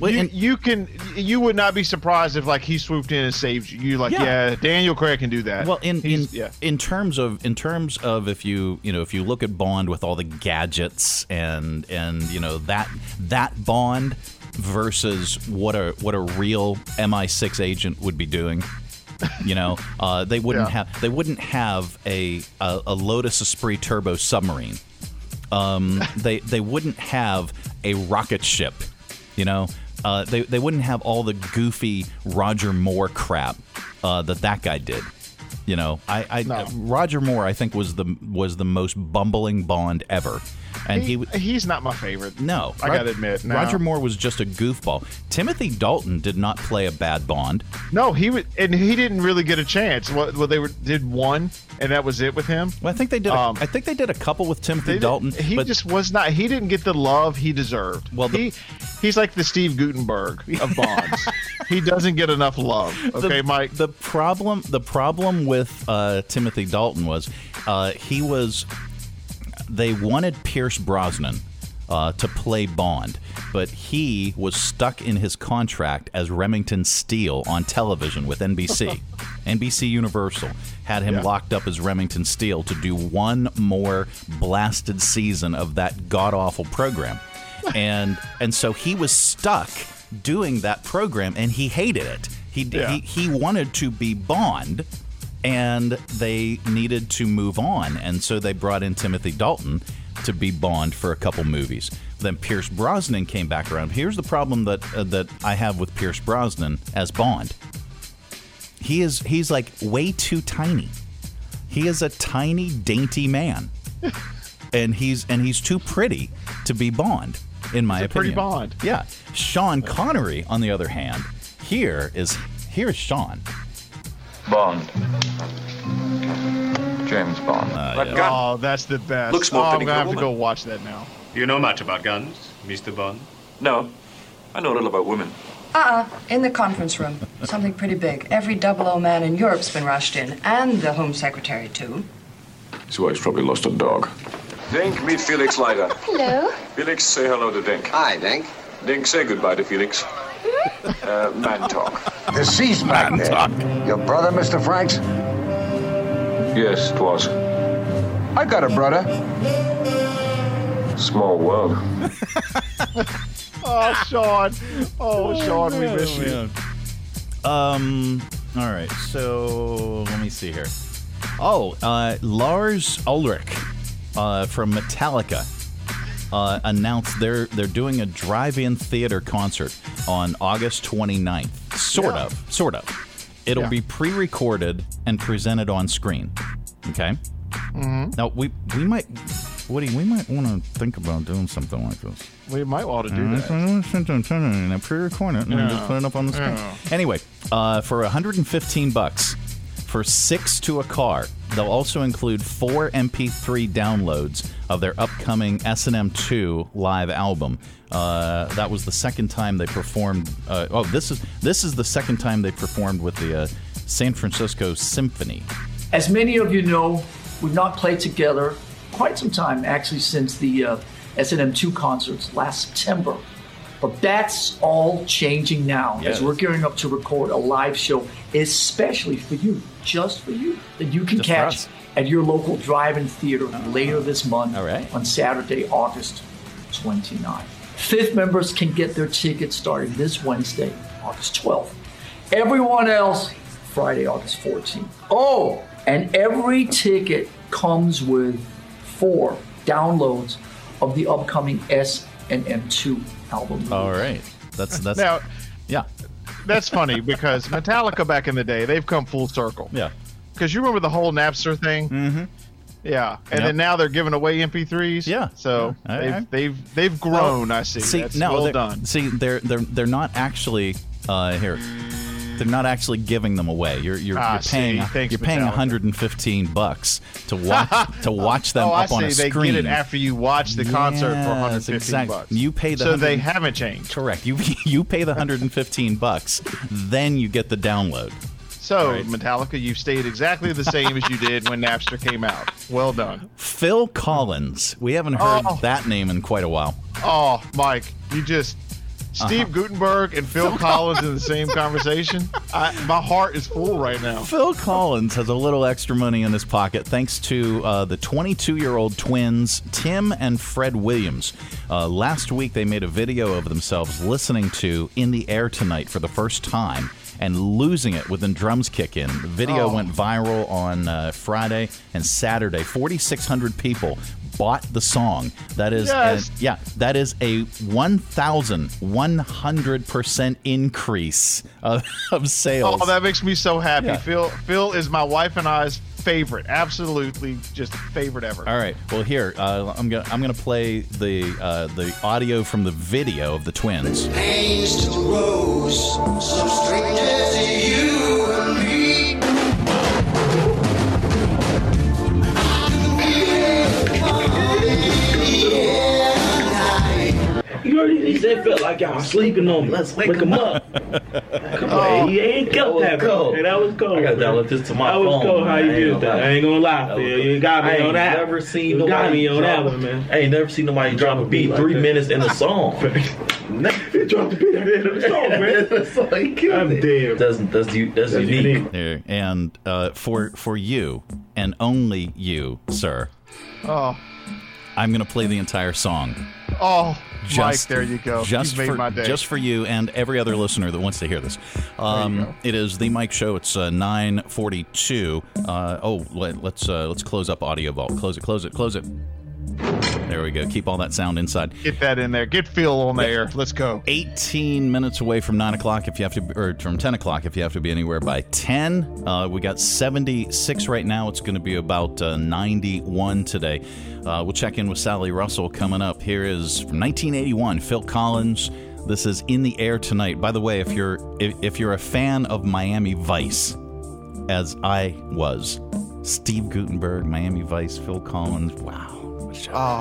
Wait, you, and you can, you would not be surprised if like he swooped in and saved you. Like, yeah, yeah Daniel Craig can do that. Well, in in, yeah. in terms of in terms of if you you know if you look at Bond with all the gadgets and and you know that that Bond versus what a what a real M I six agent would be doing. You know, uh, they wouldn't yeah. have they wouldn't have a a, a Lotus Esprit turbo submarine. Um, they they wouldn't have a rocket ship. You know, uh, they they wouldn't have all the goofy Roger Moore crap uh, that that guy did. You know, I, I no. Roger Moore I think was the was the most bumbling Bond ever. And he, he he's not my favorite. No, I Ro- gotta admit, no. Roger Moore was just a goofball. Timothy Dalton did not play a bad Bond. No, he was, and he didn't really get a chance. Well, well they were, did one, and that was it with him. Well, I think they did. Um, a, I think they did a couple with Timothy Dalton. He but, just was not. He didn't get the love he deserved. Well, the, he he's like the Steve Guttenberg of Bonds. He doesn't get enough love. Okay, the, Mike. The problem, the problem with uh, Timothy Dalton was uh, he was. They wanted Pierce Brosnan uh, to play Bond, but he was stuck in his contract as Remington Steele on television with N B C. N B C Universal had him yeah. locked up as Remington Steele to do one more blasted season of that god-awful program. And and so he was stuck doing that program, and he hated it. He yeah. he, he wanted to be Bond, and they needed to move on, and so they brought in Timothy Dalton to be Bond for a couple movies. Then Pierce Brosnan came back around. Here's the problem that uh, that I have with Pierce Brosnan as Bond. He is he's like way too tiny. He is a tiny, dainty man, and he's and he's too pretty to be Bond, in my he's opinion. A pretty Bond. Yeah. Sean Connery, on the other hand, here is here's Sean. Bond. James Bond. Uh, that yeah. gun. Oh, that's the best. Looks more oh, I'm going to have woman. to go watch that now. You know much about guns, Mister Bond? No. I know a little about women. Uh-uh. In the conference room. Something pretty big. Every double O man in Europe's been rushed in. And the Home Secretary, too. His wife's probably lost a dog. Dink, meet Felix Leiter. Hello. Felix, say hello to Dink. Hi, Dink. Dink, say goodbye to Felix. Uh, man talk. The sea's back there. Talk. Your brother, Mister Franks? Yes, it was. I got a brother. Small world. Oh, Sean. Oh, oh Sean, man. We miss you. Um, all right. So let me see here. Oh, uh, Lars Ulrich uh, from Metallica. Uh, announced they're they're doing a drive-in theater concert on August twenty-ninth. Sort yeah. of, sort of. It'll yeah. be pre-recorded and presented on screen. Okay. Mm-hmm. Now we we might, Woody, we might want to think about doing something like this. We might want to do uh, that. Pre-record it and yeah. just put it up on the screen. Yeah. Anyway, uh, for one hundred fifteen bucks for six to a car. They'll also include four M P three downloads of their upcoming S and M two live album. Uh, that was the second time they performed. Uh, oh, this is this is the second time they performed with the uh, San Francisco Symphony. As many of you know, we've not played together quite some time, actually, since the uh, S and M two concerts last September. But that's all changing now, yes. as we're gearing up to record a live show, especially for you, just for you, that you can just catch at your local drive-in theater oh. later this month right. on Saturday, August twenty-ninth. Fifth members can get their tickets starting this Wednesday, August twelfth. Everyone else, Friday, August fourteenth. Oh, and every ticket comes with four downloads of the upcoming S and M two album. All right. That's that's now, yeah. That's funny because Metallica back in the day, they've come full circle. Yeah. Because you remember the whole Napster thing? Mm-hmm. Yeah. And yep. then now they're giving away M P threes. Yeah. So yeah. They've, right. they've they've grown, well, I see. see that's no, well done. See, they're they're they're not actually uh, here. They're not actually giving them away. You're you're, ah, you're paying Thanks, you're paying one hundred fifteen bucks to watch to watch them oh, up I on see. a screen. They get it after you watch the concert yes, for one hundred fifteen exactly. bucks. You pay the so they haven't changed. Correct. You you pay the one hundred fifteen bucks, then you get the download. So right. Metallica, you've stayed exactly the same as you did when Napster came out. Well done, Phil Collins. We haven't heard oh. that name in quite a while. Oh, Mike, you just. Steve uh-huh. Guttenberg and Phil Collins in the same conversation? I, my heart is full right now. Phil Collins has a little extra money in his pocket thanks to uh, the twenty-two-year-old twins Tim and Fred Williams. Uh, last week, they made a video of themselves listening to In the Air Tonight for the first time and losing it when drums kick in. The video oh. went viral on uh, Friday and Saturday. forty-six hundred people bought the song. That is, yes. a, yeah, that is a eleven hundred percent increase of, of sales. Oh, that makes me so happy. Yeah. Phil, Phil is my wife and I's favorite, absolutely, just favorite ever. All right, well here, uh, I'm gonna I'm gonna play the uh, the audio from the video of the twins. Pains to rose, some strangers in you and me. You heard he said felt like y'all sleeping on him. Let's wake him up. Come on, oh, he ain't killed that. Cold. Hey, that was cold. I got to download this to my phone. That was cold. How you did that? I ain't gonna lie, Phil. You ain't got me on that. I ain't never seen nobody on that one, man. I ain't never seen nobody drop a beat three minutes in a song. He dropped a beat at the end of the song, man. That's all he killed. I'm dead. That's that's, that's, that's unique. There and uh, for for you and only you, sir. Oh, I'm gonna play the entire song. Oh. Just, Mike, there you go. Just made for, my day. Just for you and every other listener that wants to hear this. Um, it is the Mike Show. It's uh, nine forty-two. Uh, oh, let, let's uh, let's close up Audio Vault. Close it. Close it. Close it. There we go. Keep all that sound inside. Get that in there. Get Phil on there. Let's, let's go. Eighteen minutes away from nine o'clock. If you have to, or from ten o'clock, if you have to be anywhere by ten. Uh, we got seventy-six right now. It's going to be about uh, ninety-one today. Uh, we'll check in with Sally Russell coming up. Here is from nineteen eighty-one, Phil Collins. This is In the Air Tonight. By the way, if you're if, if you're a fan of Miami Vice, as I was, Steve Guttenberg, Miami Vice, Phil Collins. Wow. Oh,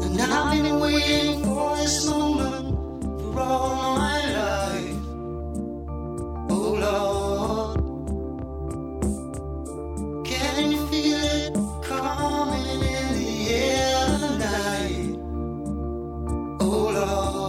and I've been waiting for this moment for all my life. Oh Lord, can you feel it coming in the air tonight? Oh Lord.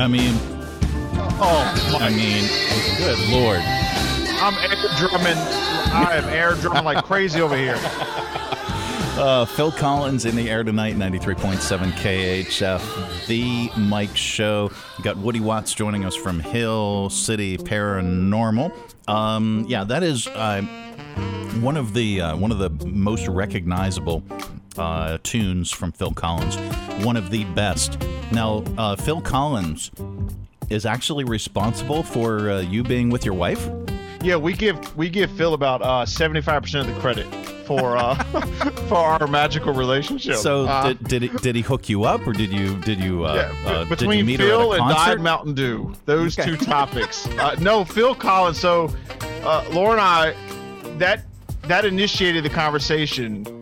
I mean, oh, my. I mean, good Lord. I'm air drumming. I am air drumming like crazy over here. Uh, Phil Collins in the air tonight, ninety-three point seven K H F, The Mike Show. We've got Woody Watts joining us from Hill City Paranormal. Um, yeah, that is uh, one of the uh, one of the most recognizable uh, tunes from Phil Collins. One of the best. Now, uh, Phil Collins is actually responsible for uh, you being with your wife. Yeah, we give we give Phil about uh, seventy-five percent of the credit for uh, for our magical relationship. So uh, did did he, did he hook you up, or did you did you uh, yeah, uh, between did you meet Phil her at a concert? And Diet Mountain Dew? Those okay. two topics. Uh, no, Phil Collins. So uh, Laura and I that that initiated the conversation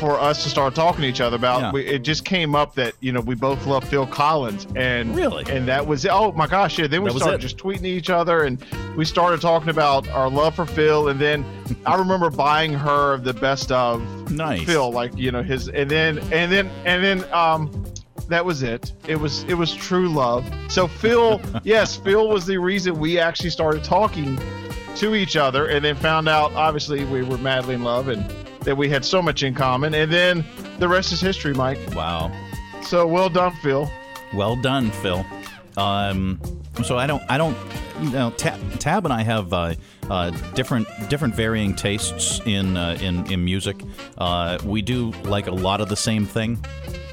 for us to start talking to each other about. Yeah. We, it just came up that you know we both love Phil Collins, and really, and that was it. Oh my gosh, yeah. Then we that started just tweeting each other, and we started talking about our love for Phil. And then I remember buying her the best of nice. Phil, like you know his, and then and then and then um, that was it. It was it was true love. So Phil, yes, Phil was the reason we actually started talking to each other, and then found out obviously we were madly in love and that we had so much in common, and then the rest is history, Mike. Wow. So well done, Phil. Well done, Phil. Um, so I don't, I don't, you know, Tab, Tab and I have uh, uh, different, different varying tastes in uh, in in music. Uh, we do like a lot of the same thing,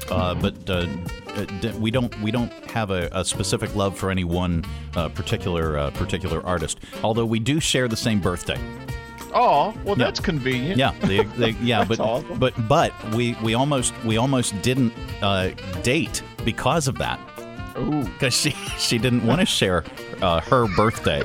uh, mm-hmm. but uh, we don't, we don't have a, a specific love for any one uh, particular uh, particular artist. Although we do share the same birthday. Oh, well, that's yeah. convenient. Yeah, they, they, yeah, but awesome. but but we, we almost we almost didn't uh, date because of that. Ooh, because she she didn't want to share uh, her birthday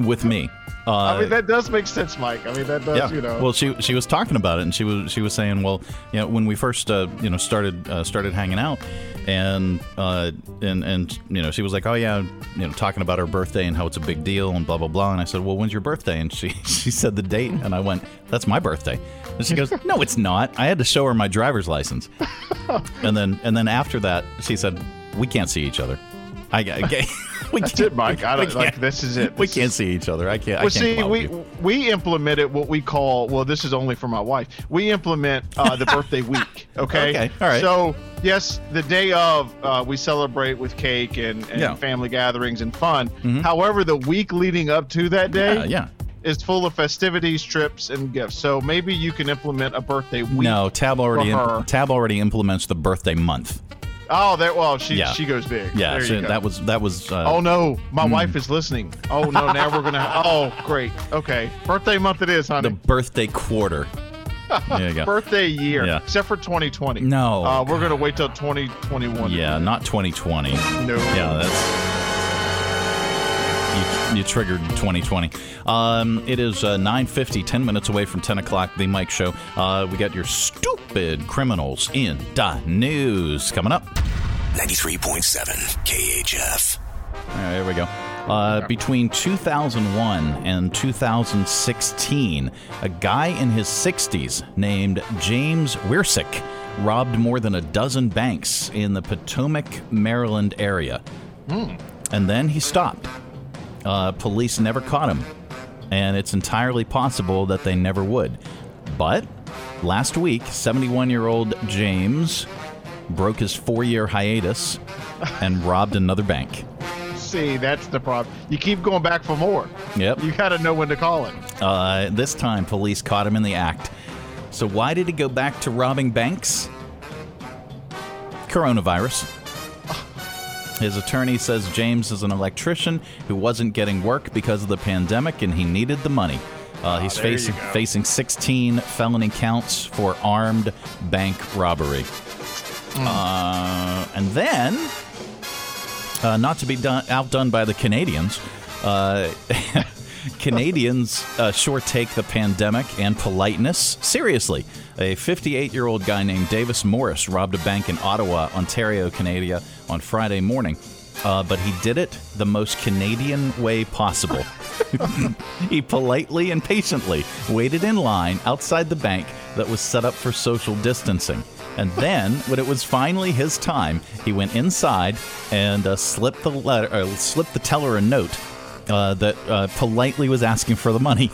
with me. Uh, I mean, that does make sense, Mike. I mean, that does, yeah. you know. Well, she she was talking about it, and she was she was saying, well, you know, when we first uh, you know started uh, started hanging out. And uh, and and you know she was like, oh yeah, you know, talking about her birthday and how it's a big deal and blah blah blah. And I said, well, when's your birthday? And she she said the date, and I went, that's my birthday. And she goes, no, it's not. I had to show her my driver's license. And then and then after that, she said, we can't see each other. I, I we that's it, Mike. I don't like this. Is it? This we can't is, see each other. I can't. Well, I can't see, we we implemented what we call. Well, this is only for my wife. We implement uh, the birthday week. Okay. Okay. All right. So yes, the day of uh, we celebrate with cake and, and yeah. family gatherings and fun. Mm-hmm. However, the week leading up to that day. Yeah. yeah. is full of festivities, trips, and gifts. So maybe you can implement a birthday week. No, Tab already. Im- Tab already implements the birthday month. Oh, there. Well, she yeah. she goes big. Yeah, there she, you go. that was that was. Uh, oh no, my mm. wife is listening. Oh no, now we're gonna. Have, oh great, okay, birthday month it is, honey. The birthday quarter. There you go. Birthday year, yeah. except for twenty twenty. No, uh, we're gonna wait till twenty twenty-one. Yeah, not twenty twenty. No. Yeah, that's. You, you triggered twenty twenty. Um, it is uh, nine fifty, ten minutes away from ten o'clock, The Mike Show. Uh, we got your stupid criminals in the news coming up. ninety-three point seven K H F. All right, here we go. Uh, between two thousand one and two thousand sixteen, a guy in his sixties named James Wiersick robbed more than a dozen banks in the Potomac, Maryland area. Mm. And then he stopped. Uh, police never caught him, and it's entirely possible that they never would. But last week, seventy-one-year-old James broke his four-year hiatus and robbed another bank. See, that's the problem. You keep going back for more. Yep. You got to know when to call it. Uh, this time, police caught him in the act. So why did he go back to robbing banks? Coronavirus. His attorney says James is an electrician who wasn't getting work because of the pandemic, and he needed the money. Uh, he's oh, facing facing sixteen felony counts for armed bank robbery. Mm. Uh, and then, uh, not to be done, outdone by the Canadians, uh, Canadians uh, sure take the pandemic and politeness seriously. A fifty-eight-year-old guy named Davis Morris robbed a bank in Ottawa, Ontario, Canada, on Friday morning. uh, but he did it the most Canadian way possible. He politely and patiently waited in line outside the bank that was set up for social distancing. And then, when it was finally his time, he went inside and uh, slipped the letter, uh, slipped the teller a note uh, that uh, politely was asking for the money.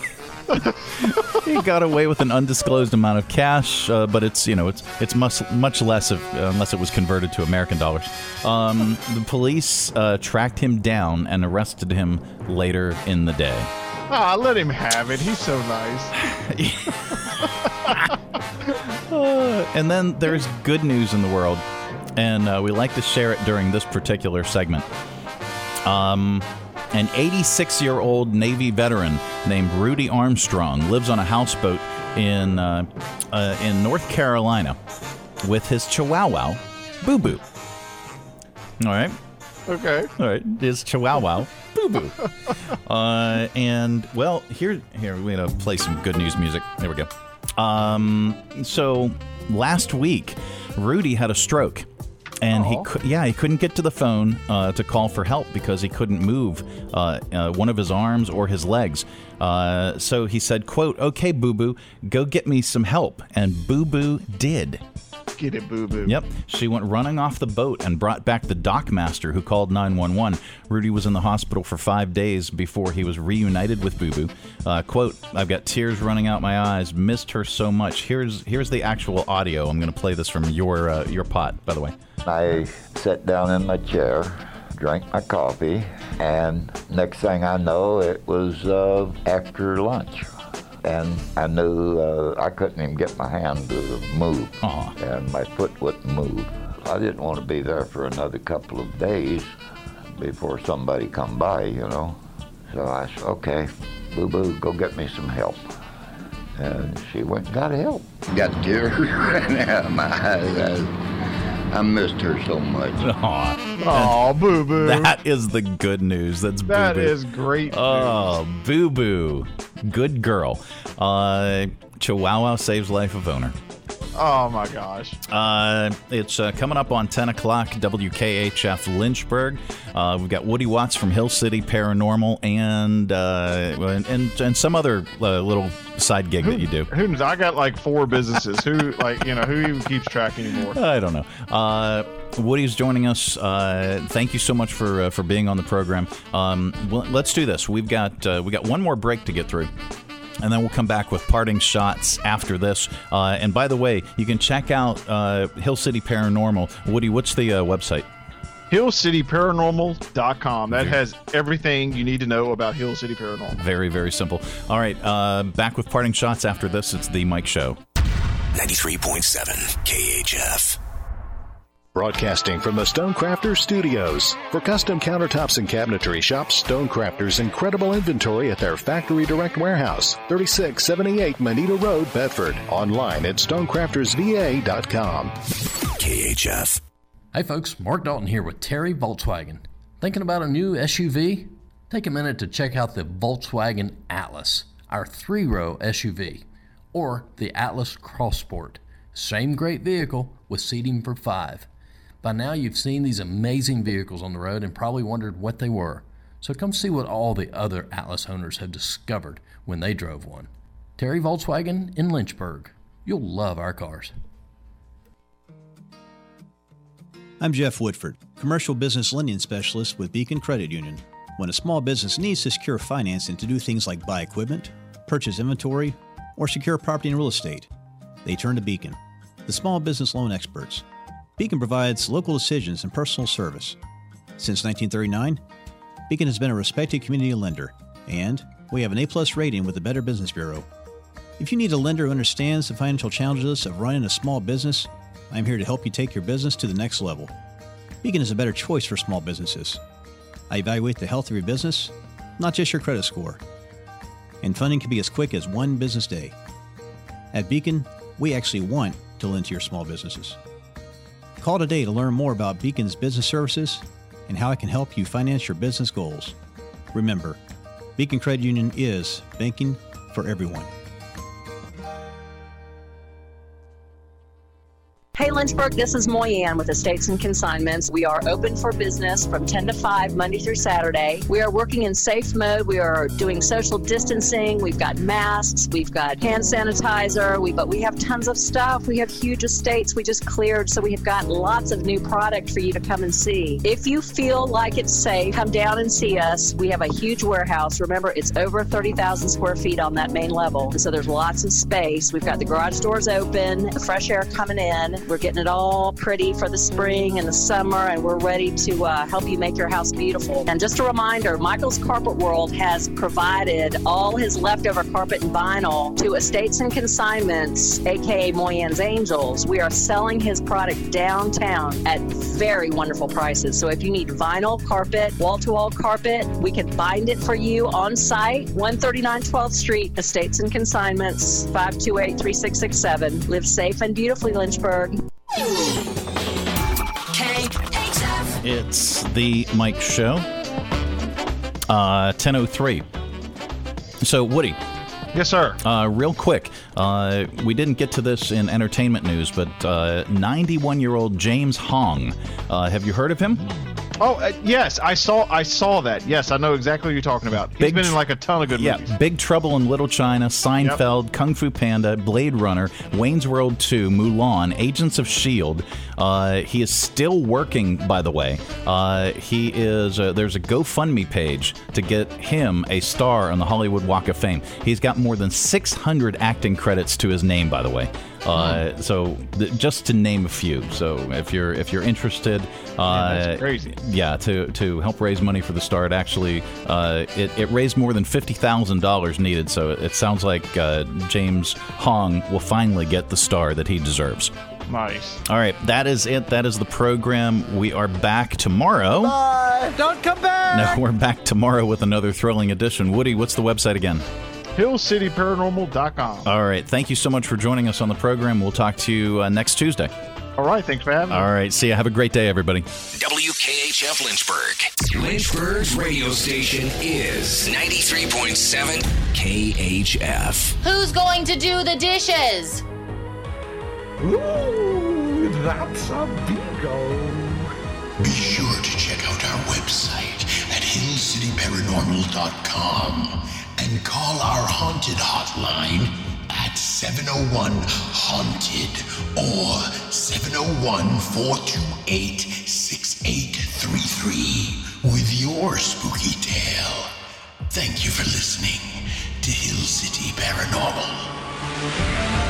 He got away with an undisclosed amount of cash, uh, but it's you know it's it's much much less of, uh, unless it was converted to American dollars. Um, the police uh, tracked him down and arrested him later in the day. Ah, let him have it. He's so nice. Uh, and then there's good news in the world, and uh, we like to share it during this particular segment. Um, an eighty-six-year-old Navy veteran named Rudy Armstrong lives on a houseboat in uh, uh, in North Carolina with his chihuahua, Boo Boo. All right. Okay. All right. His chihuahua, Boo Boo. Uh, and well, here, here we're gonna play some good news music. There we go. Um, so last week, Rudy had a stroke, and Aww. he cu- yeah he couldn't get to the phone uh, to call for help because he couldn't move uh, uh, one of his arms or his legs. Uh, so he said, "quote Okay, Boo Boo, go get me some help," and Boo Boo did. Get it, Boo Boo. Yep. She went running off the boat and brought back the dockmaster who called nine one one. Rudy was in the hospital for five days before he was reunited with Boo Boo. Uh, quote, "I've got tears running out my eyes. Missed her so much." Here's here's the actual audio. I'm going to play this from your uh, your pot, by the way. I sat down in my chair, drank my coffee, and next thing I know, it was uh, after lunch. And I knew uh, I couldn't even get my hand to move, Aww. and my foot wouldn't move. I didn't want to be there for another couple of days before somebody come by, you know. So I said, "Okay, Boo Boo, go get me some help." And she went and got help. Got tears running out of my eyes. I missed her so much. Aww. Aw, Boo Boo. That is the good news. That's Boo Boo. That is great news. Oh, Boo Boo. Good girl. Uh, Chihuahua saves life of owner. Oh, my gosh. Uh, it's uh, coming up on ten o'clock, W K H F Lynchburg. Uh, we've got Woody Watts from Hill City Paranormal and uh, and, and, and some other uh, little side gig who, that you do. Who knows? I got like four businesses. Who, like, you know, who even keeps track anymore? I don't know. Uh, Woody's joining us. Uh, thank you so much for uh, for being on the program. Um, well, let's do this. We've got uh, we got one more break to get through. And then we'll come back with parting shots after this. Uh, and by the way, you can check out uh, Hill City Paranormal. Woody, what's the uh, website? hill city paranormal dot com. That has everything you need to know about Hill City Paranormal. Very, very simple. All right, uh, back with parting shots after this. It's The Mike Show. ninety-three point seven K H F. Broadcasting from the Stonecrafters Studios. For custom countertops and cabinetry, shop Stonecrafters' incredible inventory at their Factory Direct Warehouse, thirty-six seventy-eight Manita Road, Bedford. Online at stonecrafters v a dot com. K H F. Hey folks, Mark Dalton here with Terry Volkswagen. Thinking about a new S U V? Take a minute to check out the Volkswagen Atlas, our three-row S U V, or the Atlas Cross Sport. Same great vehicle with seating for five. By now you've seen these amazing vehicles on the road and probably wondered what they were. So come see what all the other Atlas owners have discovered when they drove one. Terry Volkswagen in Lynchburg. You'll love our cars. I'm Jeff Woodford, Commercial Business Lending Specialist with Beacon Credit Union. When a small business needs to secure financing to do things like buy equipment, purchase inventory, or secure property and real estate, they turn to Beacon, the small business loan experts. Beacon provides local decisions and personal service. Since nineteen thirty-nine, Beacon has been a respected community lender, and we have an A-plus rating with the Better Business Bureau. If you need a lender who understands the financial challenges of running a small business, I'm here to help you take your business to the next level. Beacon is a better choice for small businesses. I evaluate the health of your business, not just your credit score. And funding can be as quick as one business day. At Beacon, we actually want to lend to your small businesses. Call today to learn more about Beacon's business services and how it can help you finance your business goals. Remember, Beacon Credit Union is banking for everyone. Hey, Lynchburg, this is Moyann with Estates and Consignments. We are open for business from ten to five, Monday through Saturday. We are working in safe mode. We are doing social distancing. We've got masks. We've got hand sanitizer. We, but we have tons of stuff. We have huge estates we just cleared, so we have got lots of new product for you to come and see. If you feel like it's safe, come down and see us. We have a huge warehouse. Remember, it's over thirty thousand square feet on that main level, and so there's lots of space. We've got the garage doors open, fresh air coming in. We're getting it all pretty for the spring and the summer, and we're ready to uh, help you make your house beautiful. And just a reminder, Michael's Carpet World has provided all his leftover carpet and vinyl to Estates and Consignments, a k a. Moyann's Angels. We are selling his product downtown at very wonderful prices. So if you need vinyl, carpet, wall-to-wall carpet, we can bind it for you on site, one thirty-nine twelfth Street, Estates and Consignments, five two eight, three six six seven. Live safe and beautifully, Lynchburg. K H F. It's the Mike Show. Uh, ten oh three. So, Woody. Yes, sir. Uh, real quick, uh, we didn't get to this in entertainment news, but uh, ninety-one-year-old James Hong. Uh, have you heard of him? Oh, uh, yes, I saw I saw that. Yes, I know exactly what you're talking about. He's Big, been in like a ton of good yeah, movies. Big Trouble in Little China, Seinfeld, yep. Kung Fu Panda, Blade Runner, Wayne's World two, Mulan, Agents of S H I E L D. Uh, he is still working, by the way. Uh, he is. Uh, there's a GoFundMe page to get him a star on the Hollywood Walk of Fame. He's got more than six hundred acting credits to his name, by the way. Uh, so th- just to name a few. So if you're if you're interested, uh, yeah, that's crazy. Yeah, to to help raise money for the star, it actually uh, it it raised more than fifty thousand dollars needed. So it, it sounds like uh, James Hong will finally get the star that he deserves. Nice. All right, that is it. That is the program. We are back tomorrow. Bye. Don't come back. No, we're back tomorrow with another thrilling edition. Woody, what's the website again? hill city paranormal dot com. All right. Thank you so much for joining us on the program. We'll talk to you uh, next Tuesday. All right. Thanks for having me. All right. See you. Have a great day, everybody. W K H F Lynchburg. Lynchburg's radio station is ninety-three point seven K H F. Who's going to do the dishes? Ooh, that's a bingo. Be sure to check out our website at hill city paranormal dot com. And call our haunted hotline at seven oh one haunted or seven oh one, four two eight, six eight three three with your spooky tale. Thank you for listening to Hill City Paranormal.